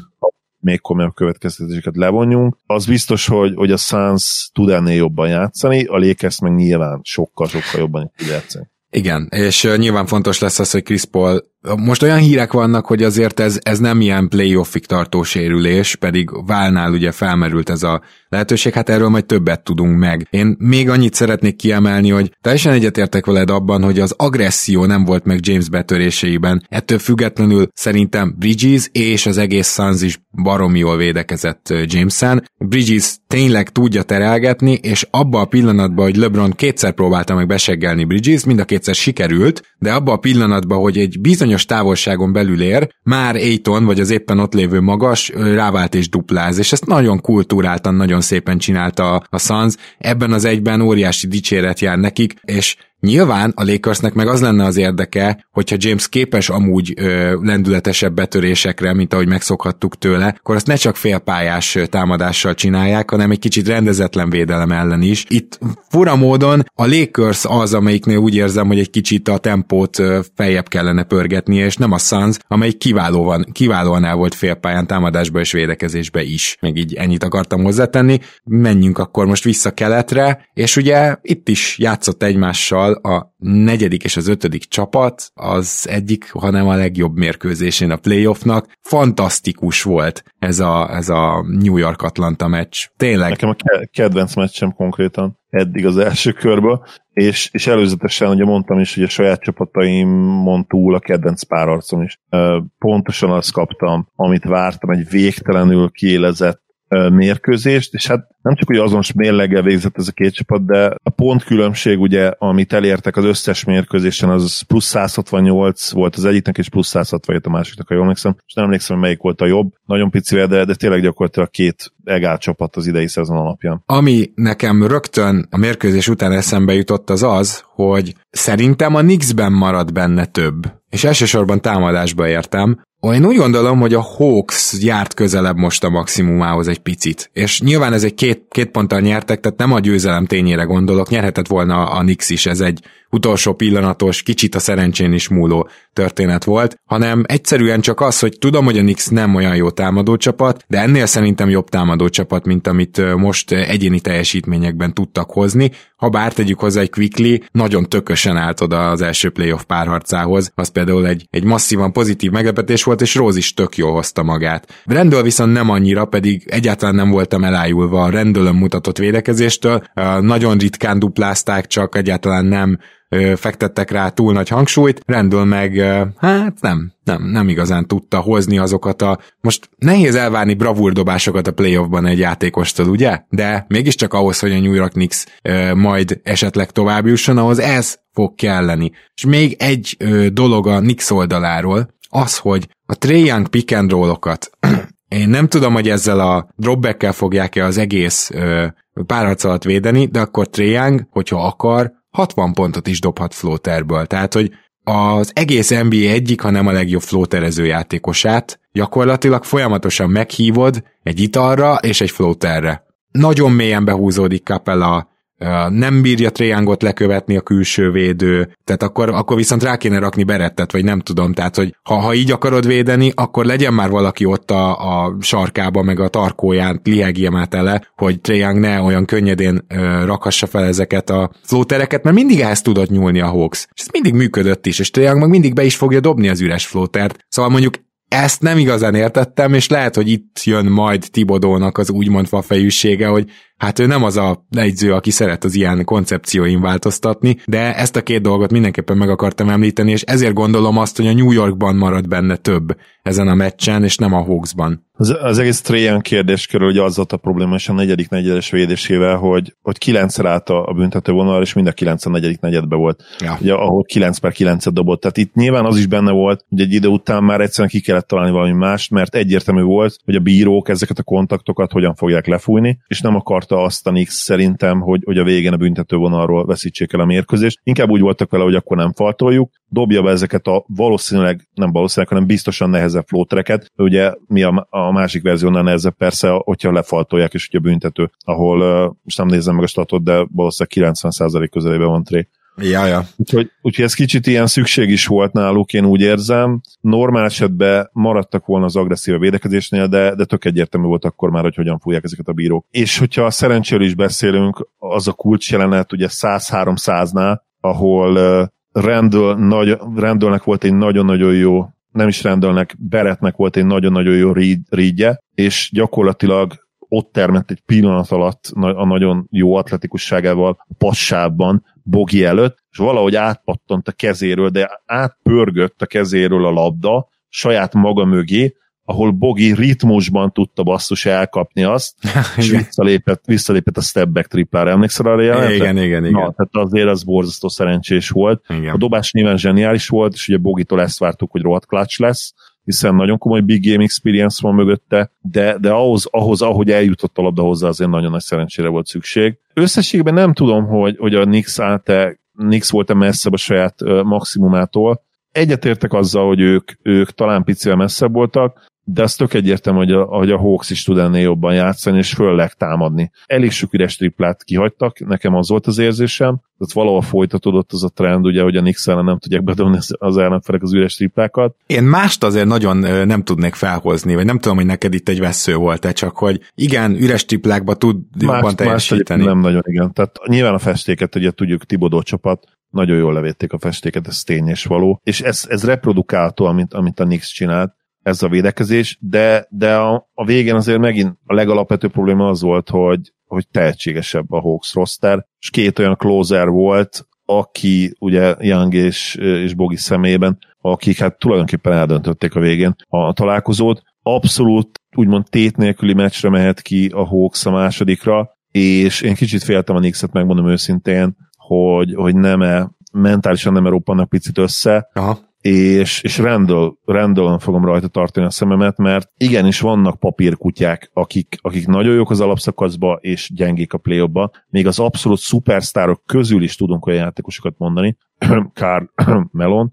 Még komolyabb következtetéseket levonjunk. Az biztos, hogy a Suns tud ennél jobban játszani, a Lakers meg nyilván sokkal-sokkal jobban tud játszani. Igen, és nyilván fontos lesz az, hogy Chris Paul, most olyan hírek vannak, hogy azért ez nem ilyen playoffig tartó sérülés, pedig válnál ugye felmerült ez a lehetőség, hát erről majd többet tudunk meg. Én még annyit szeretnék kiemelni, hogy teljesen egyetértek veled abban, hogy az agresszió nem volt meg James betöréseiben. Ettől függetlenül szerintem Bridges és az egész Suns is baromi jól védekezett James-en. Bridges tényleg tudja terelgetni, és abban a pillanatban, hogy LeBron kétszer próbálta meg beseggelni Bridges, mind a kétszer sikerült, de abban a pillanatban, hogy egy bizonyos távolságon belül ér, már Ayton, vagy az éppen ott lévő magas rávált és dupláz, és ezt nagyon kultúráltan, nagyon szépen csinálta a Suns, ebben az egyben óriási dicséret jár nekik, és nyilván a Lakersnek meg az lenne az érdeke, hogyha James képes amúgy lendületesebb betörésekre, mint ahogy megszokhattuk tőle, akkor azt ne csak félpályás támadással csinálják, hanem egy kicsit rendezetlen védelem ellen is. Itt fura módon a Lakers az, amelyiknél úgy érzem, hogy egy kicsit a tempót feljebb kellene pörgetnie, és nem a Suns, amelyik kiválóan el volt félpályán támadásba és védekezésbe is. Még így ennyit akartam hozzátenni. Menjünk akkor most vissza keletre, és ugye itt is játszott egymással a 4. és az 5. csapat, az egyik, hanem a legjobb mérkőzésén a playoffnak. Fantasztikus volt ez a New York-Atlanta meccs. Tényleg. Nekem a kedvenc meccsem konkrétan eddig az első körből, és előzetesen ugye mondtam is, hogy a saját csapataimon túl a kedvenc párharcom is. Pontosan azt kaptam, amit vártam, egy végtelenül kiélezett mérkőzést, és hát nem csak ugye azonos mérleggel végzett ez a két csapat, de a pontkülönbség ugye, amit elértek az összes mérkőzésen, az plusz 168 volt az egyiknek, és plusz 167 a másiknak, ha jól emlékszem, és nem emlékszem, hogy melyik volt a jobb, nagyon picivel, de tényleg gyakorlatilag két egál csapat az idei szezon alapján. Ami nekem rögtön a mérkőzés után eszembe jutott az, hogy szerintem a Knicksben maradt benne több, és elsősorban támadásba értem. Én úgy gondolom, hogy a Hawks járt közelebb most a maximumához egy picit. És nyilván ez egy két ponttal nyertek, tehát nem a győzelem tényére gondolok, nyerhetett volna a Knicks is, ez egy utolsó pillanatos, kicsit a szerencsén is múló történet volt, hanem egyszerűen csak az, hogy tudom, hogy a Knicks nem olyan jó támadó csapat, de ennél szerintem jobb támadó támadó csapat, mint amit most egyéni teljesítményekben tudtak hozni, ha bár tegyük hozzá egy Quickly, nagyon tökösen állt oda az első playoff párharcához, az például egy masszívan pozitív meglepetés volt, és Rose is tök jól hozta magát. Randle viszont nem annyira, pedig egyáltalán nem voltam elájulva a Randle-ön mutatott védekezéstől, nagyon ritkán duplázták, csak egyáltalán nem fektettek rá túl nagy hangsúlyt, Randle meg, hát nem igazán tudta hozni azokat a... Most nehéz elvárni bravúrdobásokat a playoffban egy játékostól, ugye? De mégiscsak ahhoz, hogy a New York Knicks majd esetleg tovább jusson, ahhoz ez fog kelleni. És még egy dolog a Knicks oldaláról, az, hogy a Trae Young pick and roll-okat én nem tudom, hogy ezzel a dropback-kel fogják-e az egész párharc alatt védeni, de akkor Trae Young, hogyha akar, 60 pontot is dobhat floaterből, tehát hogy az egész NBA egyik, ha nem a legjobb floaterező játékosát gyakorlatilag folyamatosan meghívod egy italra és egy floaterre. Nagyon mélyen behúzódik Capella, nem bírja Trae Youngot lekövetni a külső védő, tehát akkor viszont rá kéne rakni Berettet, vagy nem tudom, tehát hogy ha így akarod védeni, akkor legyen már valaki ott a sarkába, meg a tarkóján lihegje már tele, hogy Trae Young ne olyan könnyedén rakhassa fel ezeket a flótereket, mert mindig ehhez tudott nyúlni a Hawks, és ez mindig működött is, és Trae Young meg mindig be is fogja dobni az üres flótert, szóval mondjuk ezt nem igazán értettem, és lehet, hogy itt jön majd Thibodeaunak az úgymond fafejűsége, hogy hát ő nem az a edző, aki szeret az ilyen koncepcióin változtatni, de ezt a két dolgot mindenképpen meg akartam említeni, és ezért gondolom azt, hogy a New Yorkban marad benne több ezen a meccsen, és nem a Hawksban. Az egész Trae Young kérdés körül ugye az volt a probléma, és a negyedik negyedes védésével, hogy 9-szer állt a büntetővonal, és mind a 9 a negyedik negyedbe volt, ja. Ugye, ahol 9/9-et dobott. Tehát itt nyilván az is benne volt, hogy egy idő után már egyszerűen ki kellett találni valami mást, mert egyértelmű volt, hogy a bírók ezeket a kontaktokat hogyan fogják lefújni, és nem akarta azt a Knicks szerintem, hogy a végén a büntetővonalról veszítsék el a mérkőzést. Inkább úgy voltak vele, hogy akkor nem faltoljuk, dobja be ezeket a valószínűleg, hanem biztosan nehezebb flótereket. Ugye mi a másik verziónál nehezebb persze, hogyha lefaltolják, és ugye büntető, ahol most nem nézem meg a statot, de valószínűleg 90% közelében van Trae. Jaja. Úgyhogy ez kicsit ilyen szükség is volt náluk, én úgy érzem. Normál esetben maradtak volna az agresszív védekezésnél, de tök egyértelmű volt akkor már, hogy hogyan fújják ezeket a bírók. És hogyha a szerencséről is beszélünk, az a kulcs jelenet ugye 100-300-nál, ahol Randlenek volt egy nagyon-nagyon jó, nem is Randlenek, Barrettnek volt egy nagyon-nagyon jó readje, és gyakorlatilag ott termett egy pillanat alatt a nagyon jó atletikusságával a passában Bogi előtt, és valahogy átpattant a kezéről, de átpörgött a kezéről a labda saját maga mögé, ahol Bogi ritmusban tudta basszus elkapni azt, és visszalépett a step back triplára. Emlékszel arra jelenetre? Igen. Na, tehát azért az borzasztó szerencsés volt. Igen. A dobás nyilván zseniális volt, és ugye Bogitól ezt vártuk, hogy rohadt clutch lesz, hiszen nagyon komoly big game experience van mögötte, de ahhoz, ahogy eljutott a labda hozzá, azért nagyon nagy szerencsére volt szükség. Összességben nem tudom, hogy a Knicks volt-e messzebb a saját maximumától. Egyetértek azzal, hogy ők talán picivel messzebb voltak, de az tök egyértelmű, hogy a Hawks is tud ennél jobban játszani, és főleg támadni. Elég sok üres triplát kihagytak, nekem az volt az érzésem, tehát valahol folytatódott az a trend, ugye, hogy a Knicks ellen nem tudják bedobni az ellenfelek az üres triplákat. Én mást azért nagyon nem tudnék felhozni, vagy nem tudom, hogy neked itt egy vessző volt-e, csak hogy igen, üres triplákba tud jobban teljesíteni. Nem nagyon, igen. Tehát nyilván a festéket, ugye tudjuk, Thibodeau csapat, nagyon jól levédték a festéket, ez tény és való, és ez reprodukálható, amit a Knicks csinált, ez a védekezés, de a végén azért megint a legalapvetőbb probléma az volt, hogy tehetségesebb a Hawks roster, és két olyan closer volt, aki ugye Young és Bogi személyében, akik hát tulajdonképpen eldöntötték a végén a találkozót. Abszolút úgymond tét nélküli meccsre mehet ki a Hawks a másodikra, és én kicsit féltem a Knickset, megmondom őszintén, hogy nem-e, mentálisan nem roppannak picit össze. Aha. És Randle-on fogom rajta tartani a szememet, mert igenis vannak papírkutyák, akik nagyon jók az alapszakaszba, és gyengék a play-offba. Még az abszolút szupersztárok közül is tudunk olyan játékosokat mondani, Karl Malone,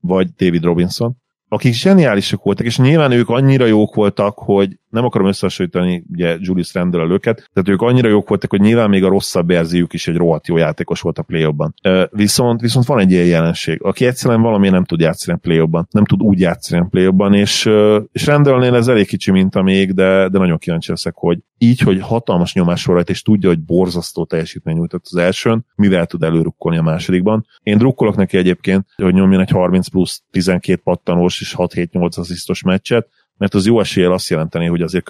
vagy David Robinson, akik zseniálisak voltak, és nyilván ők annyira jók voltak, hogy nem akarom összehasonlítani ugye Julius Randle-el őket, tehát ők annyira jók voltak, hogy nyilván még a rosszabb verziójuk is egy rohadt jó játékos volt a play-offban. Viszont van egy ilyen jelenség, aki egyszerűen valami nem tud játszani a play-offban, nem tud úgy játszani a play-offban, és Randle-nél ez elég kicsi minta még, de nagyon kíváncsi leszek, hogy így, hogy hatalmas nyomás van rajta, és tudja, hogy borzasztó teljesítmény nyújtott az elsőn, mivel tud előrukkolni a másodikban. Én drukkolok neki egyébként, hogy nyomjon egy 30+12 pattanós és 6-7-8 asszisztos meccset, mert az jó eséllyel azt jelenteni, hogy azért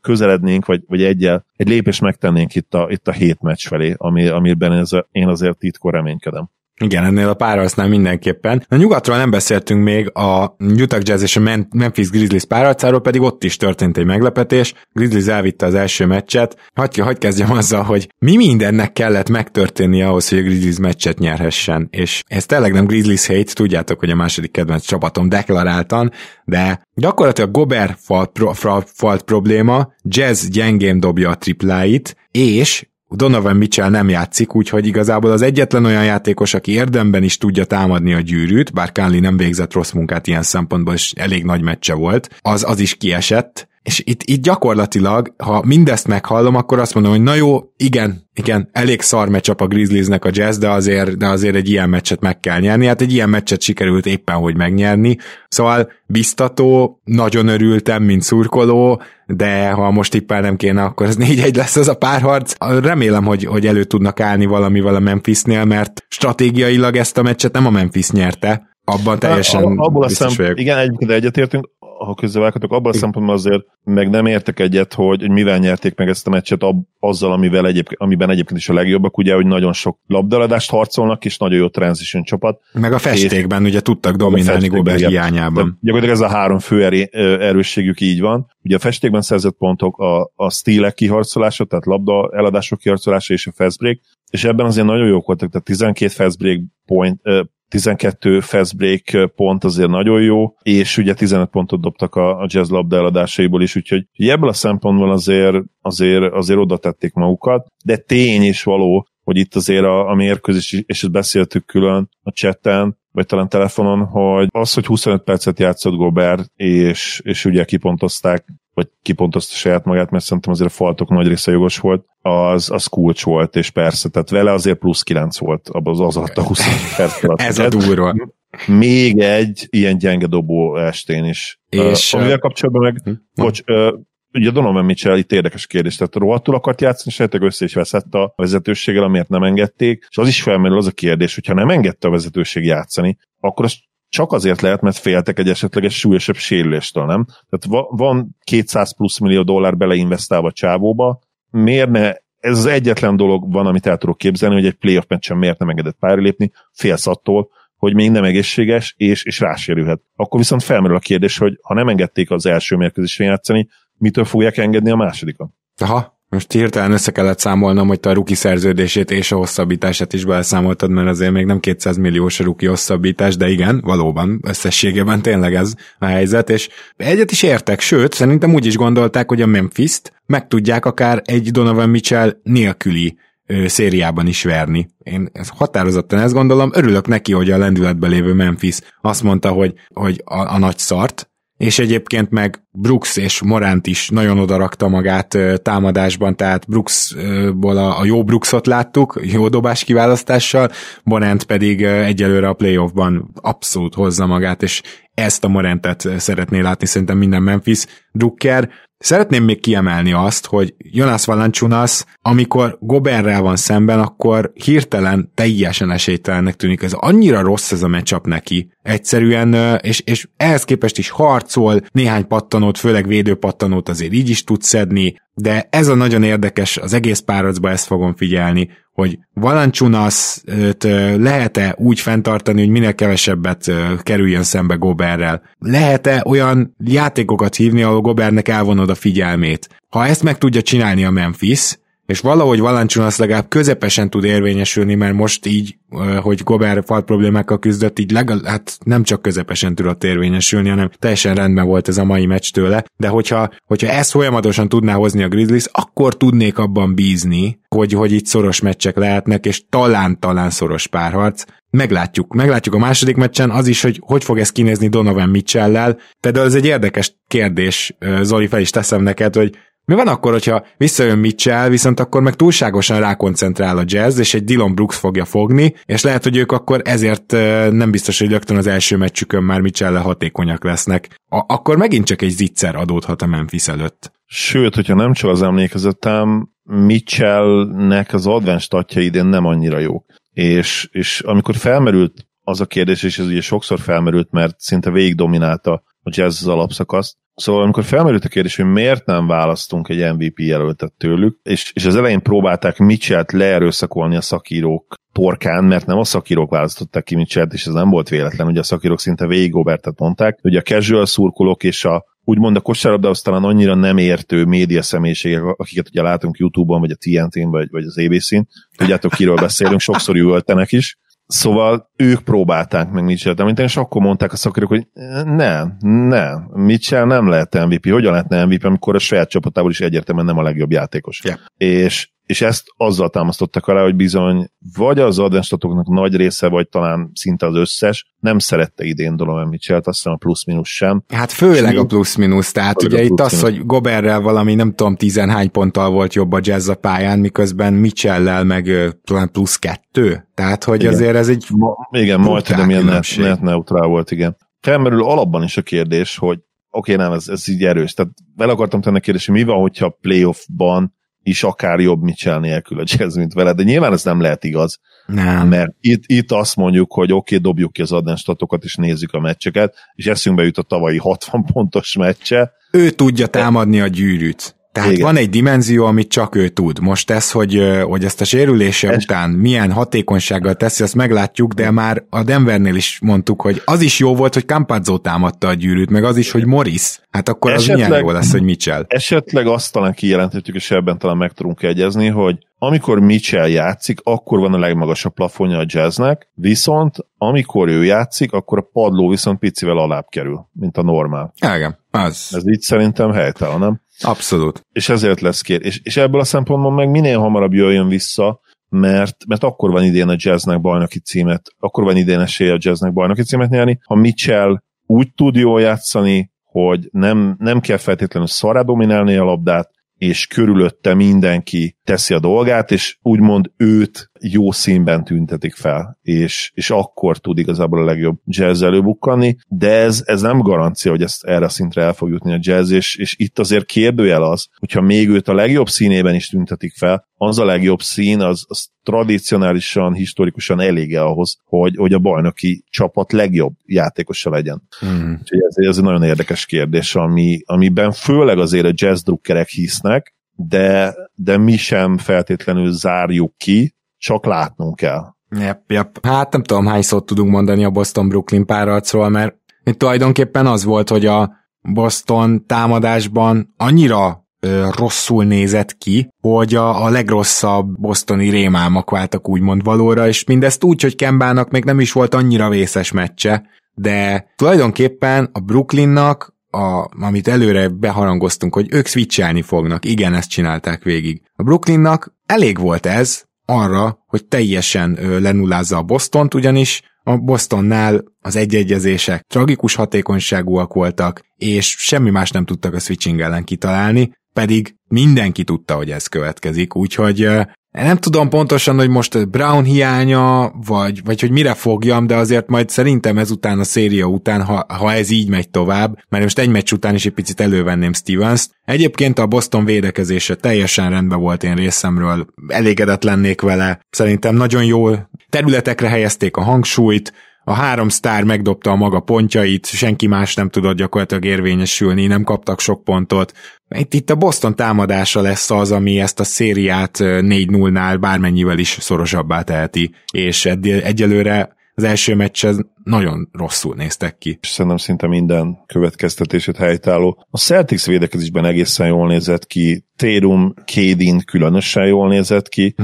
közelednénk, vagy egy lépést megtennénk itt a 7 meccs felé, amiben én azért titkon reménykedem. Igen, ennél a párharcnál mindenképpen. A nyugatról nem beszéltünk még, a Utah Jazz és a Memphis Grizzlies párharcáról, pedig ott is történt egy meglepetés. Grizzlies elvitte az első meccset. Hadd kezdjem azzal, hogy mi mindennek kellett megtörténni ahhoz, hogy a Grizzlies meccset nyerhessen. És ez tényleg nem Grizzlies hate, tudjátok, hogy a második kedvenc csapatom deklaráltan, de gyakorlatilag Gobert falt probléma, Jazz gyengén dobja a tripláit, és Donovan Mitchell nem játszik, úgyhogy igazából az egyetlen olyan játékos, aki érdemben is tudja támadni a gyűrűt, bár Conley nem végzett rossz munkát ilyen szempontból, és elég nagy meccse volt, az is kiesett, és itt gyakorlatilag, ha mindezt meghallom, akkor azt mondom, hogy na jó, igen, elég szar meccsap a Grizzliesnek a Jazz, de azért egy ilyen meccset meg kell nyerni, hát egy ilyen meccset sikerült éppen, hogy megnyerni, szóval biztató, nagyon örültem, mint szurkoló, de ha most tippelnem kéne, akkor ez 4-1 lesz az a párharc. Remélem, hogy elő tudnak állni valamivel a Memphisnél, mert stratégiailag ezt a meccset nem a Memphis nyerte, abban teljesen biztos vagyok. Igen, egyébként egyetértünk, ha közbevághatok, abban a szempontból azért meg nem értek egyet, hogy mivel nyerték meg ezt a meccset azzal, amiben egyébként is a legjobbak, ugye, hogy nagyon sok labdaladást harcolnak, és nagyon jó transition csapat. Meg a festékben ugye tudtak dominálni Gobert hiányában. Gyakorlatilag ez a három fő erősségük így van. Ugye a festékben szerzett pontok, a stílek kiharcolása, tehát labda eladások kiharcolása és a fast break, és ebben azért nagyon jók voltak, tehát 12 fast break point, 12 fast break pont azért nagyon jó, és ugye 15 pontot dobtak a Jazz labda eladásaiból is, úgyhogy ebből a szempontból azért oda tették magukat, de tény is való, hogy itt azért a mérkőzés, és ezt beszéltük külön a chatten, vagy talán telefonon, hogy az, hogy 25 percet játszott Gobert, és ugye kipontozta saját magát, mert szerintem azért a faltok nagy része jogos volt, az kulcs volt, és persze, tehát vele azért +9 volt abban az alatt a 20 perc alatt. Ez a durva. Még egy ilyen gyenge dobó estén is. És amivel kapcsolatban meg, ugye Donovan Mitchell itt érdekes kérdés, tehát rohadtul akart játszani, és lehetőleg össze is veszett a vezetőséggel, amiért nem engedték, és az is felmerül az a kérdés, hogyha nem engedte a vezetőség játszani, akkor az csak azért lehet, mert féltek egy esetleges súlyosabb sérüléstől, nem? Tehát van 200+ millió dollár beleinvestálva a csávóba, miért ne, ez az egyetlen dolog van, amit el tudok képzelni, hogy egy playoff meccsen miért nem engedett pályára lépni, félsz attól, hogy még nem egészséges, és rásérülhet. Akkor viszont felmerül a kérdés, hogy ha nem engedték az első mérkőzésre játszani, mitől fogják engedni a másodikon? Aha. Most hirtelen össze kellett számolnom, hogy te a ruki szerződését és a hosszabbítását is beleszámoltad, mert azért még nem 200 milliós a ruki hosszabbítás, de igen, valóban, összességében tényleg ez a helyzet, és egyet is értek, sőt, szerintem úgy is gondolták, hogy a Memphis-t meg tudják akár egy Donovan Mitchell nélküli szériában is verni. Én határozottan ezt gondolom, örülök neki, hogy a lendületben lévő Memphis azt mondta, hogy a nagy szart, és egyébként meg Brooks és Morant is nagyon odarakta magát támadásban, tehát Brooksból a jó Brooksot láttuk, jó dobás kiválasztással, Morant pedig egyelőre a playoffban abszolút hozza magát, és ezt a Morantet szeretné látni szerintem minden Memphis drukker. Szeretném még kiemelni azt, hogy Jonas Valanciunas, amikor Goberrel van szemben, akkor hirtelen teljesen esélytelennek tűnik. Ez annyira rossz ez a matchup neki. Egyszerűen, és ehhez képest is harcol, néhány pattanót, főleg védőpattanót azért így is tud szedni, de ez a nagyon érdekes, az egész párharcban ezt fogom figyelni, hogy Valanciunast lehet-e úgy fenntartani, hogy minél kevesebbet kerüljön szembe Goberrel? Lehet-e olyan játékokat hívni, ahol Gobertnek elvonod a figyelmét? Ha ezt meg tudja csinálni a Memphis, és valahogy Valanciunas legalább közepesen tud érvényesülni, mert most így, hogy Gobert fal problémákkal küzdött, így legalább, hát nem csak közepesen tudott érvényesülni, hanem teljesen rendben volt ez a mai meccs tőle, de hogyha ezt folyamatosan tudná hozni a Grizzlies, akkor tudnék abban bízni, hogy itt szoros meccsek lehetnek, és talán szoros párharc. Meglátjuk a második meccsen, az is, hogy fog ez kinézni Donovan Mitchell-lel. Például ez egy érdekes kérdés, Zoli, fel is teszem neked, hogy mi van akkor, hogyha visszajön Mitchell, viszont akkor meg túlságosan rákoncentrál a Jazz, és egy Dillon Brooks fogja fogni, és lehet, hogy ők akkor ezért nem biztos, hogy rögtön az első meccsükön már Mitchell-le hatékonyak lesznek. Akkor megint csak egy zicser adódhat a Memphis előtt. Sőt, hogyha nem csak az emlékezetem, Mitchellnek az advanced statjai idén nem annyira jók. És amikor felmerült az a kérdés, és ez ugye sokszor felmerült, mert szinte végig dominálta a Jazz az alapszakaszt. Szóval amikor felmerült a kérdés, hogy miért nem választunk egy MVP jelöltet tőlük, és az elején próbálták Mitchellt leerőszakolni a szakírók torkán, mert nem a szakírók választották ki Mitchellt, és ez nem volt véletlen, ugye a szakírók szinte végig Gobertet mondták, hogy a casual szurkolók és úgymond a kosárlabdához talán annyira nem értő média személyiségek, akiket ugye látunk YouTube-on, vagy a TNT-n, vagy az ABC-n, tudjátok, kiről beszélünk, sokszor üvöltenek is. Szóval ők próbálták meg Mitchell-t említeni, és akkor mondták a szakértők, hogy nem, Mitchell nem lehet MVP. Hogyan lehetne MVP, amikor a saját csapatából is egyértelműen nem a legjobb játékos. Yeah. És ezt azzal támasztottak alá, hogy bizony vagy az advanced statoknak nagy része, vagy talán szinte az összes, nem szerette idén Donovan Mitchell-t, azt hiszem a plusz-minusz sem. Hát főleg a plusz-minusz, tehát ugye itt az, hogy Goberrel valami nem tudom 10 ponttal volt jobb a Jazz a pályán, miközben Mitchell-lel meg talán +2, tehát hogy igen. Azért ez egy... igen, majdnem ilyen net neutrál volt, igen. Felmerül alapban is a kérdés, hogy oké, nem, ez így erős, tehát el akartam tenni a kérdést, hogy mi van, hogyha playoffban is akár jobb Mitchell nélkül a Jazz, mint vele, de nyilván ez nem lehet igaz. Nem. Mert itt azt mondjuk, hogy oké, dobjuk ki az advanced statokat, és nézzük a meccseket, és eszünkbe jut a tavalyi 60 pontos meccse. Ő tudja támadni a gyűrűt. Tehát igen. Van egy dimenzió, amit csak ő tud. Most ez, hogy ezt a sérülése után milyen hatékonysággal teszi, azt meglátjuk, de már a Denvernél is mondtuk, hogy az is jó volt, hogy Campazzo támadta a gyűrűt, meg az is, hogy Morris. Hát akkor esetleg, az milyen jó lesz, hogy Mitchell. Esetleg azt talán kijelenthetjük, és ebben talán meg tudunk egyezni, hogy amikor Mitchell játszik, akkor van a legmagasabb plafonja a Jazznek, viszont amikor ő játszik, akkor a padló viszont picivel alább kerül, mint a normál. Igen, az. Ez így szerintem helytelen, nem? Abszolút. És ezért lesz és ebből a szempontból meg minél hamarabb jöjjön vissza, mert akkor van idén a Jazznek bajnoki címet, akkor van idén esélye a Jazznek bajnoki címet nyerni, ha Mitchell úgy tud jól játszani, hogy nem kell feltétlenül szarrá dominálni a labdát, és körülötte mindenki teszi a dolgát, és úgymond őt jó színben tüntetik fel, és akkor tud igazából a legjobb Jazz előbukkanni, de ez nem garancia, hogy ezt erre a szintre el fog jutni a Jazz, és itt azért kérdőjel az, hogyha még őt a legjobb színében is tüntetik fel, az a legjobb szín, az tradicionálisan, historikusan elég ahhoz, hogy a bajnoki csapat legjobb játékosa legyen. Úgyhogy ez egy nagyon érdekes kérdés, amiben főleg azért a Jazz drukkerek hisznek, de mi sem feltétlenül zárjuk ki, csak látnunk kell. Yep. Hát nem tudom, hány szót tudunk mondani a Boston-Brooklyn párharcról, mert tulajdonképpen az volt, hogy a Boston támadásban annyira rosszul nézett ki, hogy a legrosszabb bostoni rémálmak váltak úgymond valóra, és mindezt úgy, hogy Kembának még nem is volt annyira vészes meccse, de tulajdonképpen a Brooklynnak, amit előre beharangoztunk, hogy ők switchelni fognak, igen, ezt csinálták végig. A Brooklynnak elég volt ez arra, hogy teljesen lenullázza a Bostont, ugyanis a Bostonnál az egyegyezések tragikus hatékonyságúak voltak, és semmi más nem tudtak a switching ellen kitalálni, pedig mindenki tudta, hogy ez következik, úgyhogy nem tudom pontosan, hogy most Brown hiánya, vagy hogy mire fogjam, de azért majd szerintem ezután a széria után, ha ez így megy tovább, mert most egy meccs után is egy picit elővenném Stevens-t. Egyébként a Boston védekezése teljesen rendben volt én részemről, elégedett lennék vele, szerintem nagyon jól területekre helyezték a hangsúlyt, a 3 sztár megdobta a maga pontjait, senki más nem tudott gyakorlatilag érvényesülni, nem kaptak sok pontot. Itt a Boston támadása lesz az, ami ezt a szériát 4-0-nál bármennyivel is szorosabbá teheti, és egyelőre az első meccshez nagyon rosszul néztek ki. Szerintem szinte minden következtetését helytálló. A Celtics védekezésben egészen jól nézett ki, Tatum, KD különösen jól nézett ki,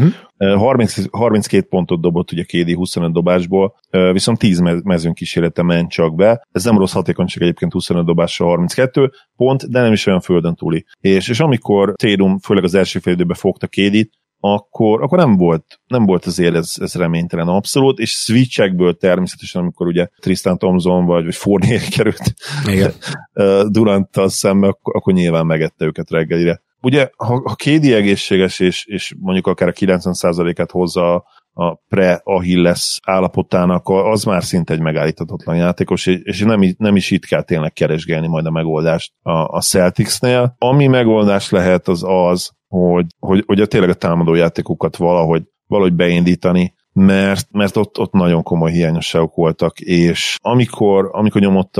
32 pontot dobott ugye KD 25 dobásból, viszont 10 mezőn kísérlete ment csak be. Ez nem rossz hatékonyság egyébként, 25 dobással 32 pont, de nem is olyan földön túli. És amikor Tatum főleg az első fél időben fogta KD-t, akkor nem volt azért ez reménytelen abszolút, és switchekből természetesen, amikor ugye Tristan Thompson vagy Fournier került Duranttal szembe, akkor nyilván megette őket reggelire. Ugye, ha KD egészséges, és mondjuk akár a 90%-át hozza a pre-Achilles állapotának, az már szinte egy megállíthatatlan játékos, és nem is itt kell tényleg keresgélni majd a megoldást a Celticsnél. Ami megoldás lehet, az, hogy tényleg a támadó játékokat valahogy beindítani, mert ott nagyon komoly hiányosságok voltak, és amikor nyomott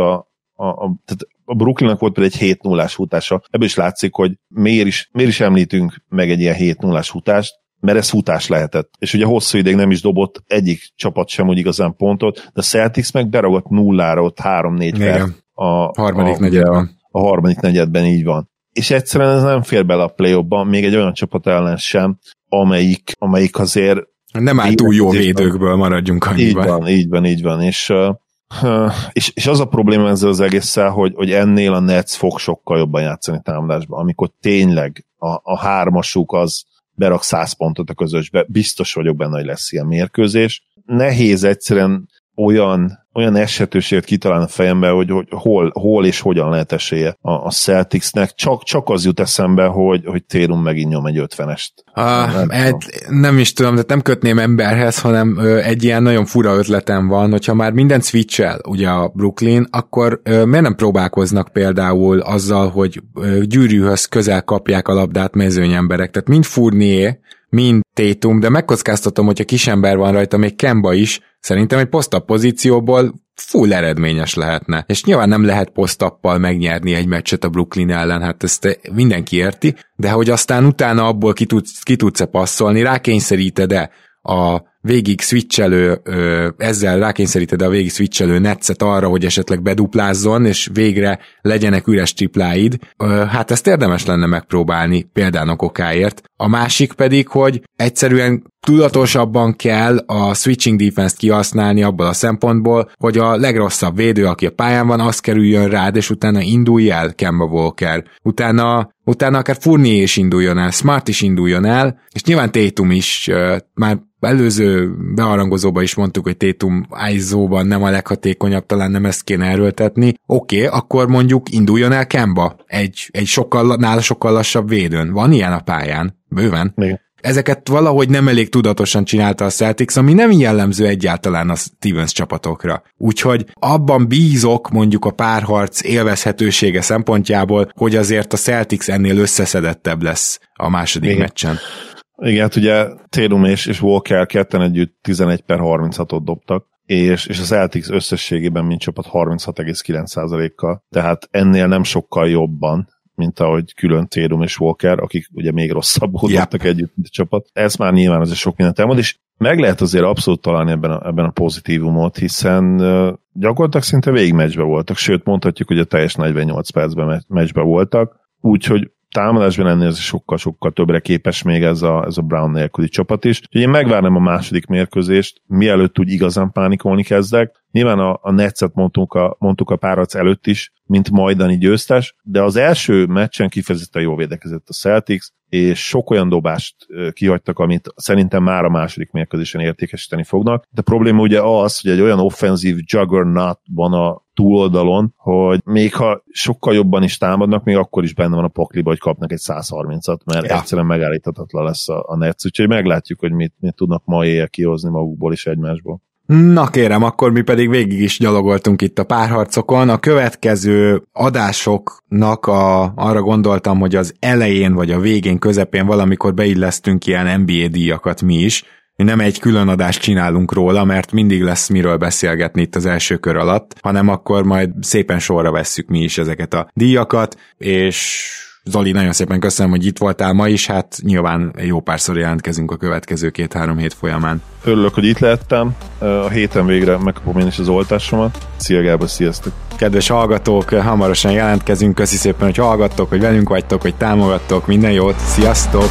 a Brooklynnak volt például egy 7-0-ás futása, ebből is látszik, hogy miért is említünk meg egy ilyen 7-0-ás futást, mert ez futás lehetett. És ugye hosszú ideig nem is dobott egyik csapat sem úgy igazán pontot, de a Celtics meg beragadt nullára ott 3-4 perc. A harmadik negyedben így van. És egyszerűen ez nem fér bele a play-offban, még egy olyan csapat ellen sem, amelyik azért... Nem áll túl jó védőkből, maradjunk annyiban. Így van. És az a probléma ezzel az egésszel, hogy ennél a Nets fog sokkal jobban játszani támadásban, amikor tényleg a hármasuk az berak 100 pontot a közösbe, biztos vagyok benne, hogy lesz ilyen mérkőzés. Nehéz egyszerűen olyan esetőséget kitalálni a fejembe, hogy hol és hogyan lehet esélye a Celticsnek. Csak az jut eszembe, hogy Tatum megint nyom egy 50-est. Nem is tudom, de nem kötném emberhez, hanem egy ilyen nagyon fura ötletem van, hogyha már minden switch-el ugye a Brooklyn, akkor miért nem próbálkoznak például azzal, hogy gyűrűhöz közel kapják a labdát mezőnyemberek. Tehát mind Fournier, mind Tatum, de megkockáztatom, hogyha kisember van rajta, még Kemba is, szerintem egy posztap pozícióból full eredményes lehetne. És nyilván nem lehet posztappal megnyerni egy meccset a Brooklyn ellen, hát ezt mindenki érti, de hogy aztán utána abból ki tudsz-e passzolni, rákényszeríted-e a végig switchelő, ezzel rákényszeríted a végig switchelő Netszet arra, hogy esetleg beduplázzon, és végre legyenek üres tripláid, hát ezt érdemes lenne megpróbálni példának okáért. A másik pedig, hogy egyszerűen tudatosabban kell a switching defense-t kihasználni abból a szempontból, hogy a legrosszabb védő, aki a pályán van, az kerüljön rád, és utána indulj el Kemba Walker. Utána akár Fournier is induljon el, Smart is induljon el, és nyilván Tatum is, már előző beharangozóban is mondtuk, hogy Tatum ISO-ban nem a leghatékonyabb, talán nem ezt kéne erőltetni. Oké, akkor mondjuk induljon el Kemba egy nála sokkal lassabb védőn. Van ilyen a pályán? Bőven. Igen. Ezeket valahogy nem elég tudatosan csinálta a Celtics, ami nem jellemző egyáltalán a Stevens csapatokra. Úgyhogy abban bízok mondjuk a párharc élvezhetősége szempontjából, hogy azért a Celtics ennél összeszedettebb lesz a második igen. meccsen. Igen, hát ugye Tatum és Walker ketten együtt 11/36-ot dobtak, és az Celtics összességében mint csapat 36,9%-kal, tehát ennél nem sokkal jobban, mint ahogy külön Tatum és Walker, akik ugye még rosszabbul dobtak együtt, mint a csapat. Ez már nyilván azért sok mindent elmond, és meg lehet azért abszolút találni ebben a pozitívumot, hiszen gyakorlatilag szinte végig meccsbe voltak, sőt mondhatjuk, hogy a teljes 48 percben meccsbe voltak, úgyhogy támadásban ennél ez sokkal-sokkal többre képes még ez a Brown nélküli csapat is. Úgyhogy én megvárnám a második mérkőzést, mielőtt úgy igazán pánikolni kezdek. Nyilván a Netszet mondtuk a párharc előtt is, mint majdani győztes, de az első meccsen kifejezetten jól védekezett a Celtics, és sok olyan dobást kihagytak, amit szerintem már a második mérkőzésen értékesíteni fognak. De probléma ugye az, hogy egy olyan offenzív juggernautban a túloldalon, hogy még ha sokkal jobban is támadnak, még akkor is benne van a pakliba, hogy kapnak egy 130-at, mert egyszerűen megállíthatatlan lesz a Netsz, úgyhogy meglátjuk, hogy mit tudnak ma éjjel kihozni magukból és egymásból. Na kérem, akkor mi pedig végig is gyalogoltunk itt a párharcokon. A következő adásoknak arra gondoltam, hogy az elején vagy a végén, közepén valamikor beillesztünk ilyen NBA díjakat mi is. Mi nem egy külön adást csinálunk róla, mert mindig lesz miről beszélgetni itt az első kör alatt, hanem akkor majd szépen sorra vesszük mi is ezeket a díjakat, és Zoli, nagyon szépen köszönöm, hogy itt voltál ma is, hát nyilván jó párszor jelentkezünk a következő 2-3 hét folyamán. Örülök, hogy itt lehettem, a héten végre megkapom én is az oltásomat. Szia Gábor, sziasztok! Kedves hallgatók, hamarosan jelentkezünk, köszi szépen, hogy hallgattok, hogy velünk vagytok, hogy támogattok, minden jót, sziasztok!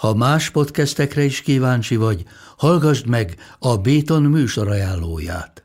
Ha más podcastekre is kíváncsi vagy, hallgassd meg a Béton műsor ajánlóját.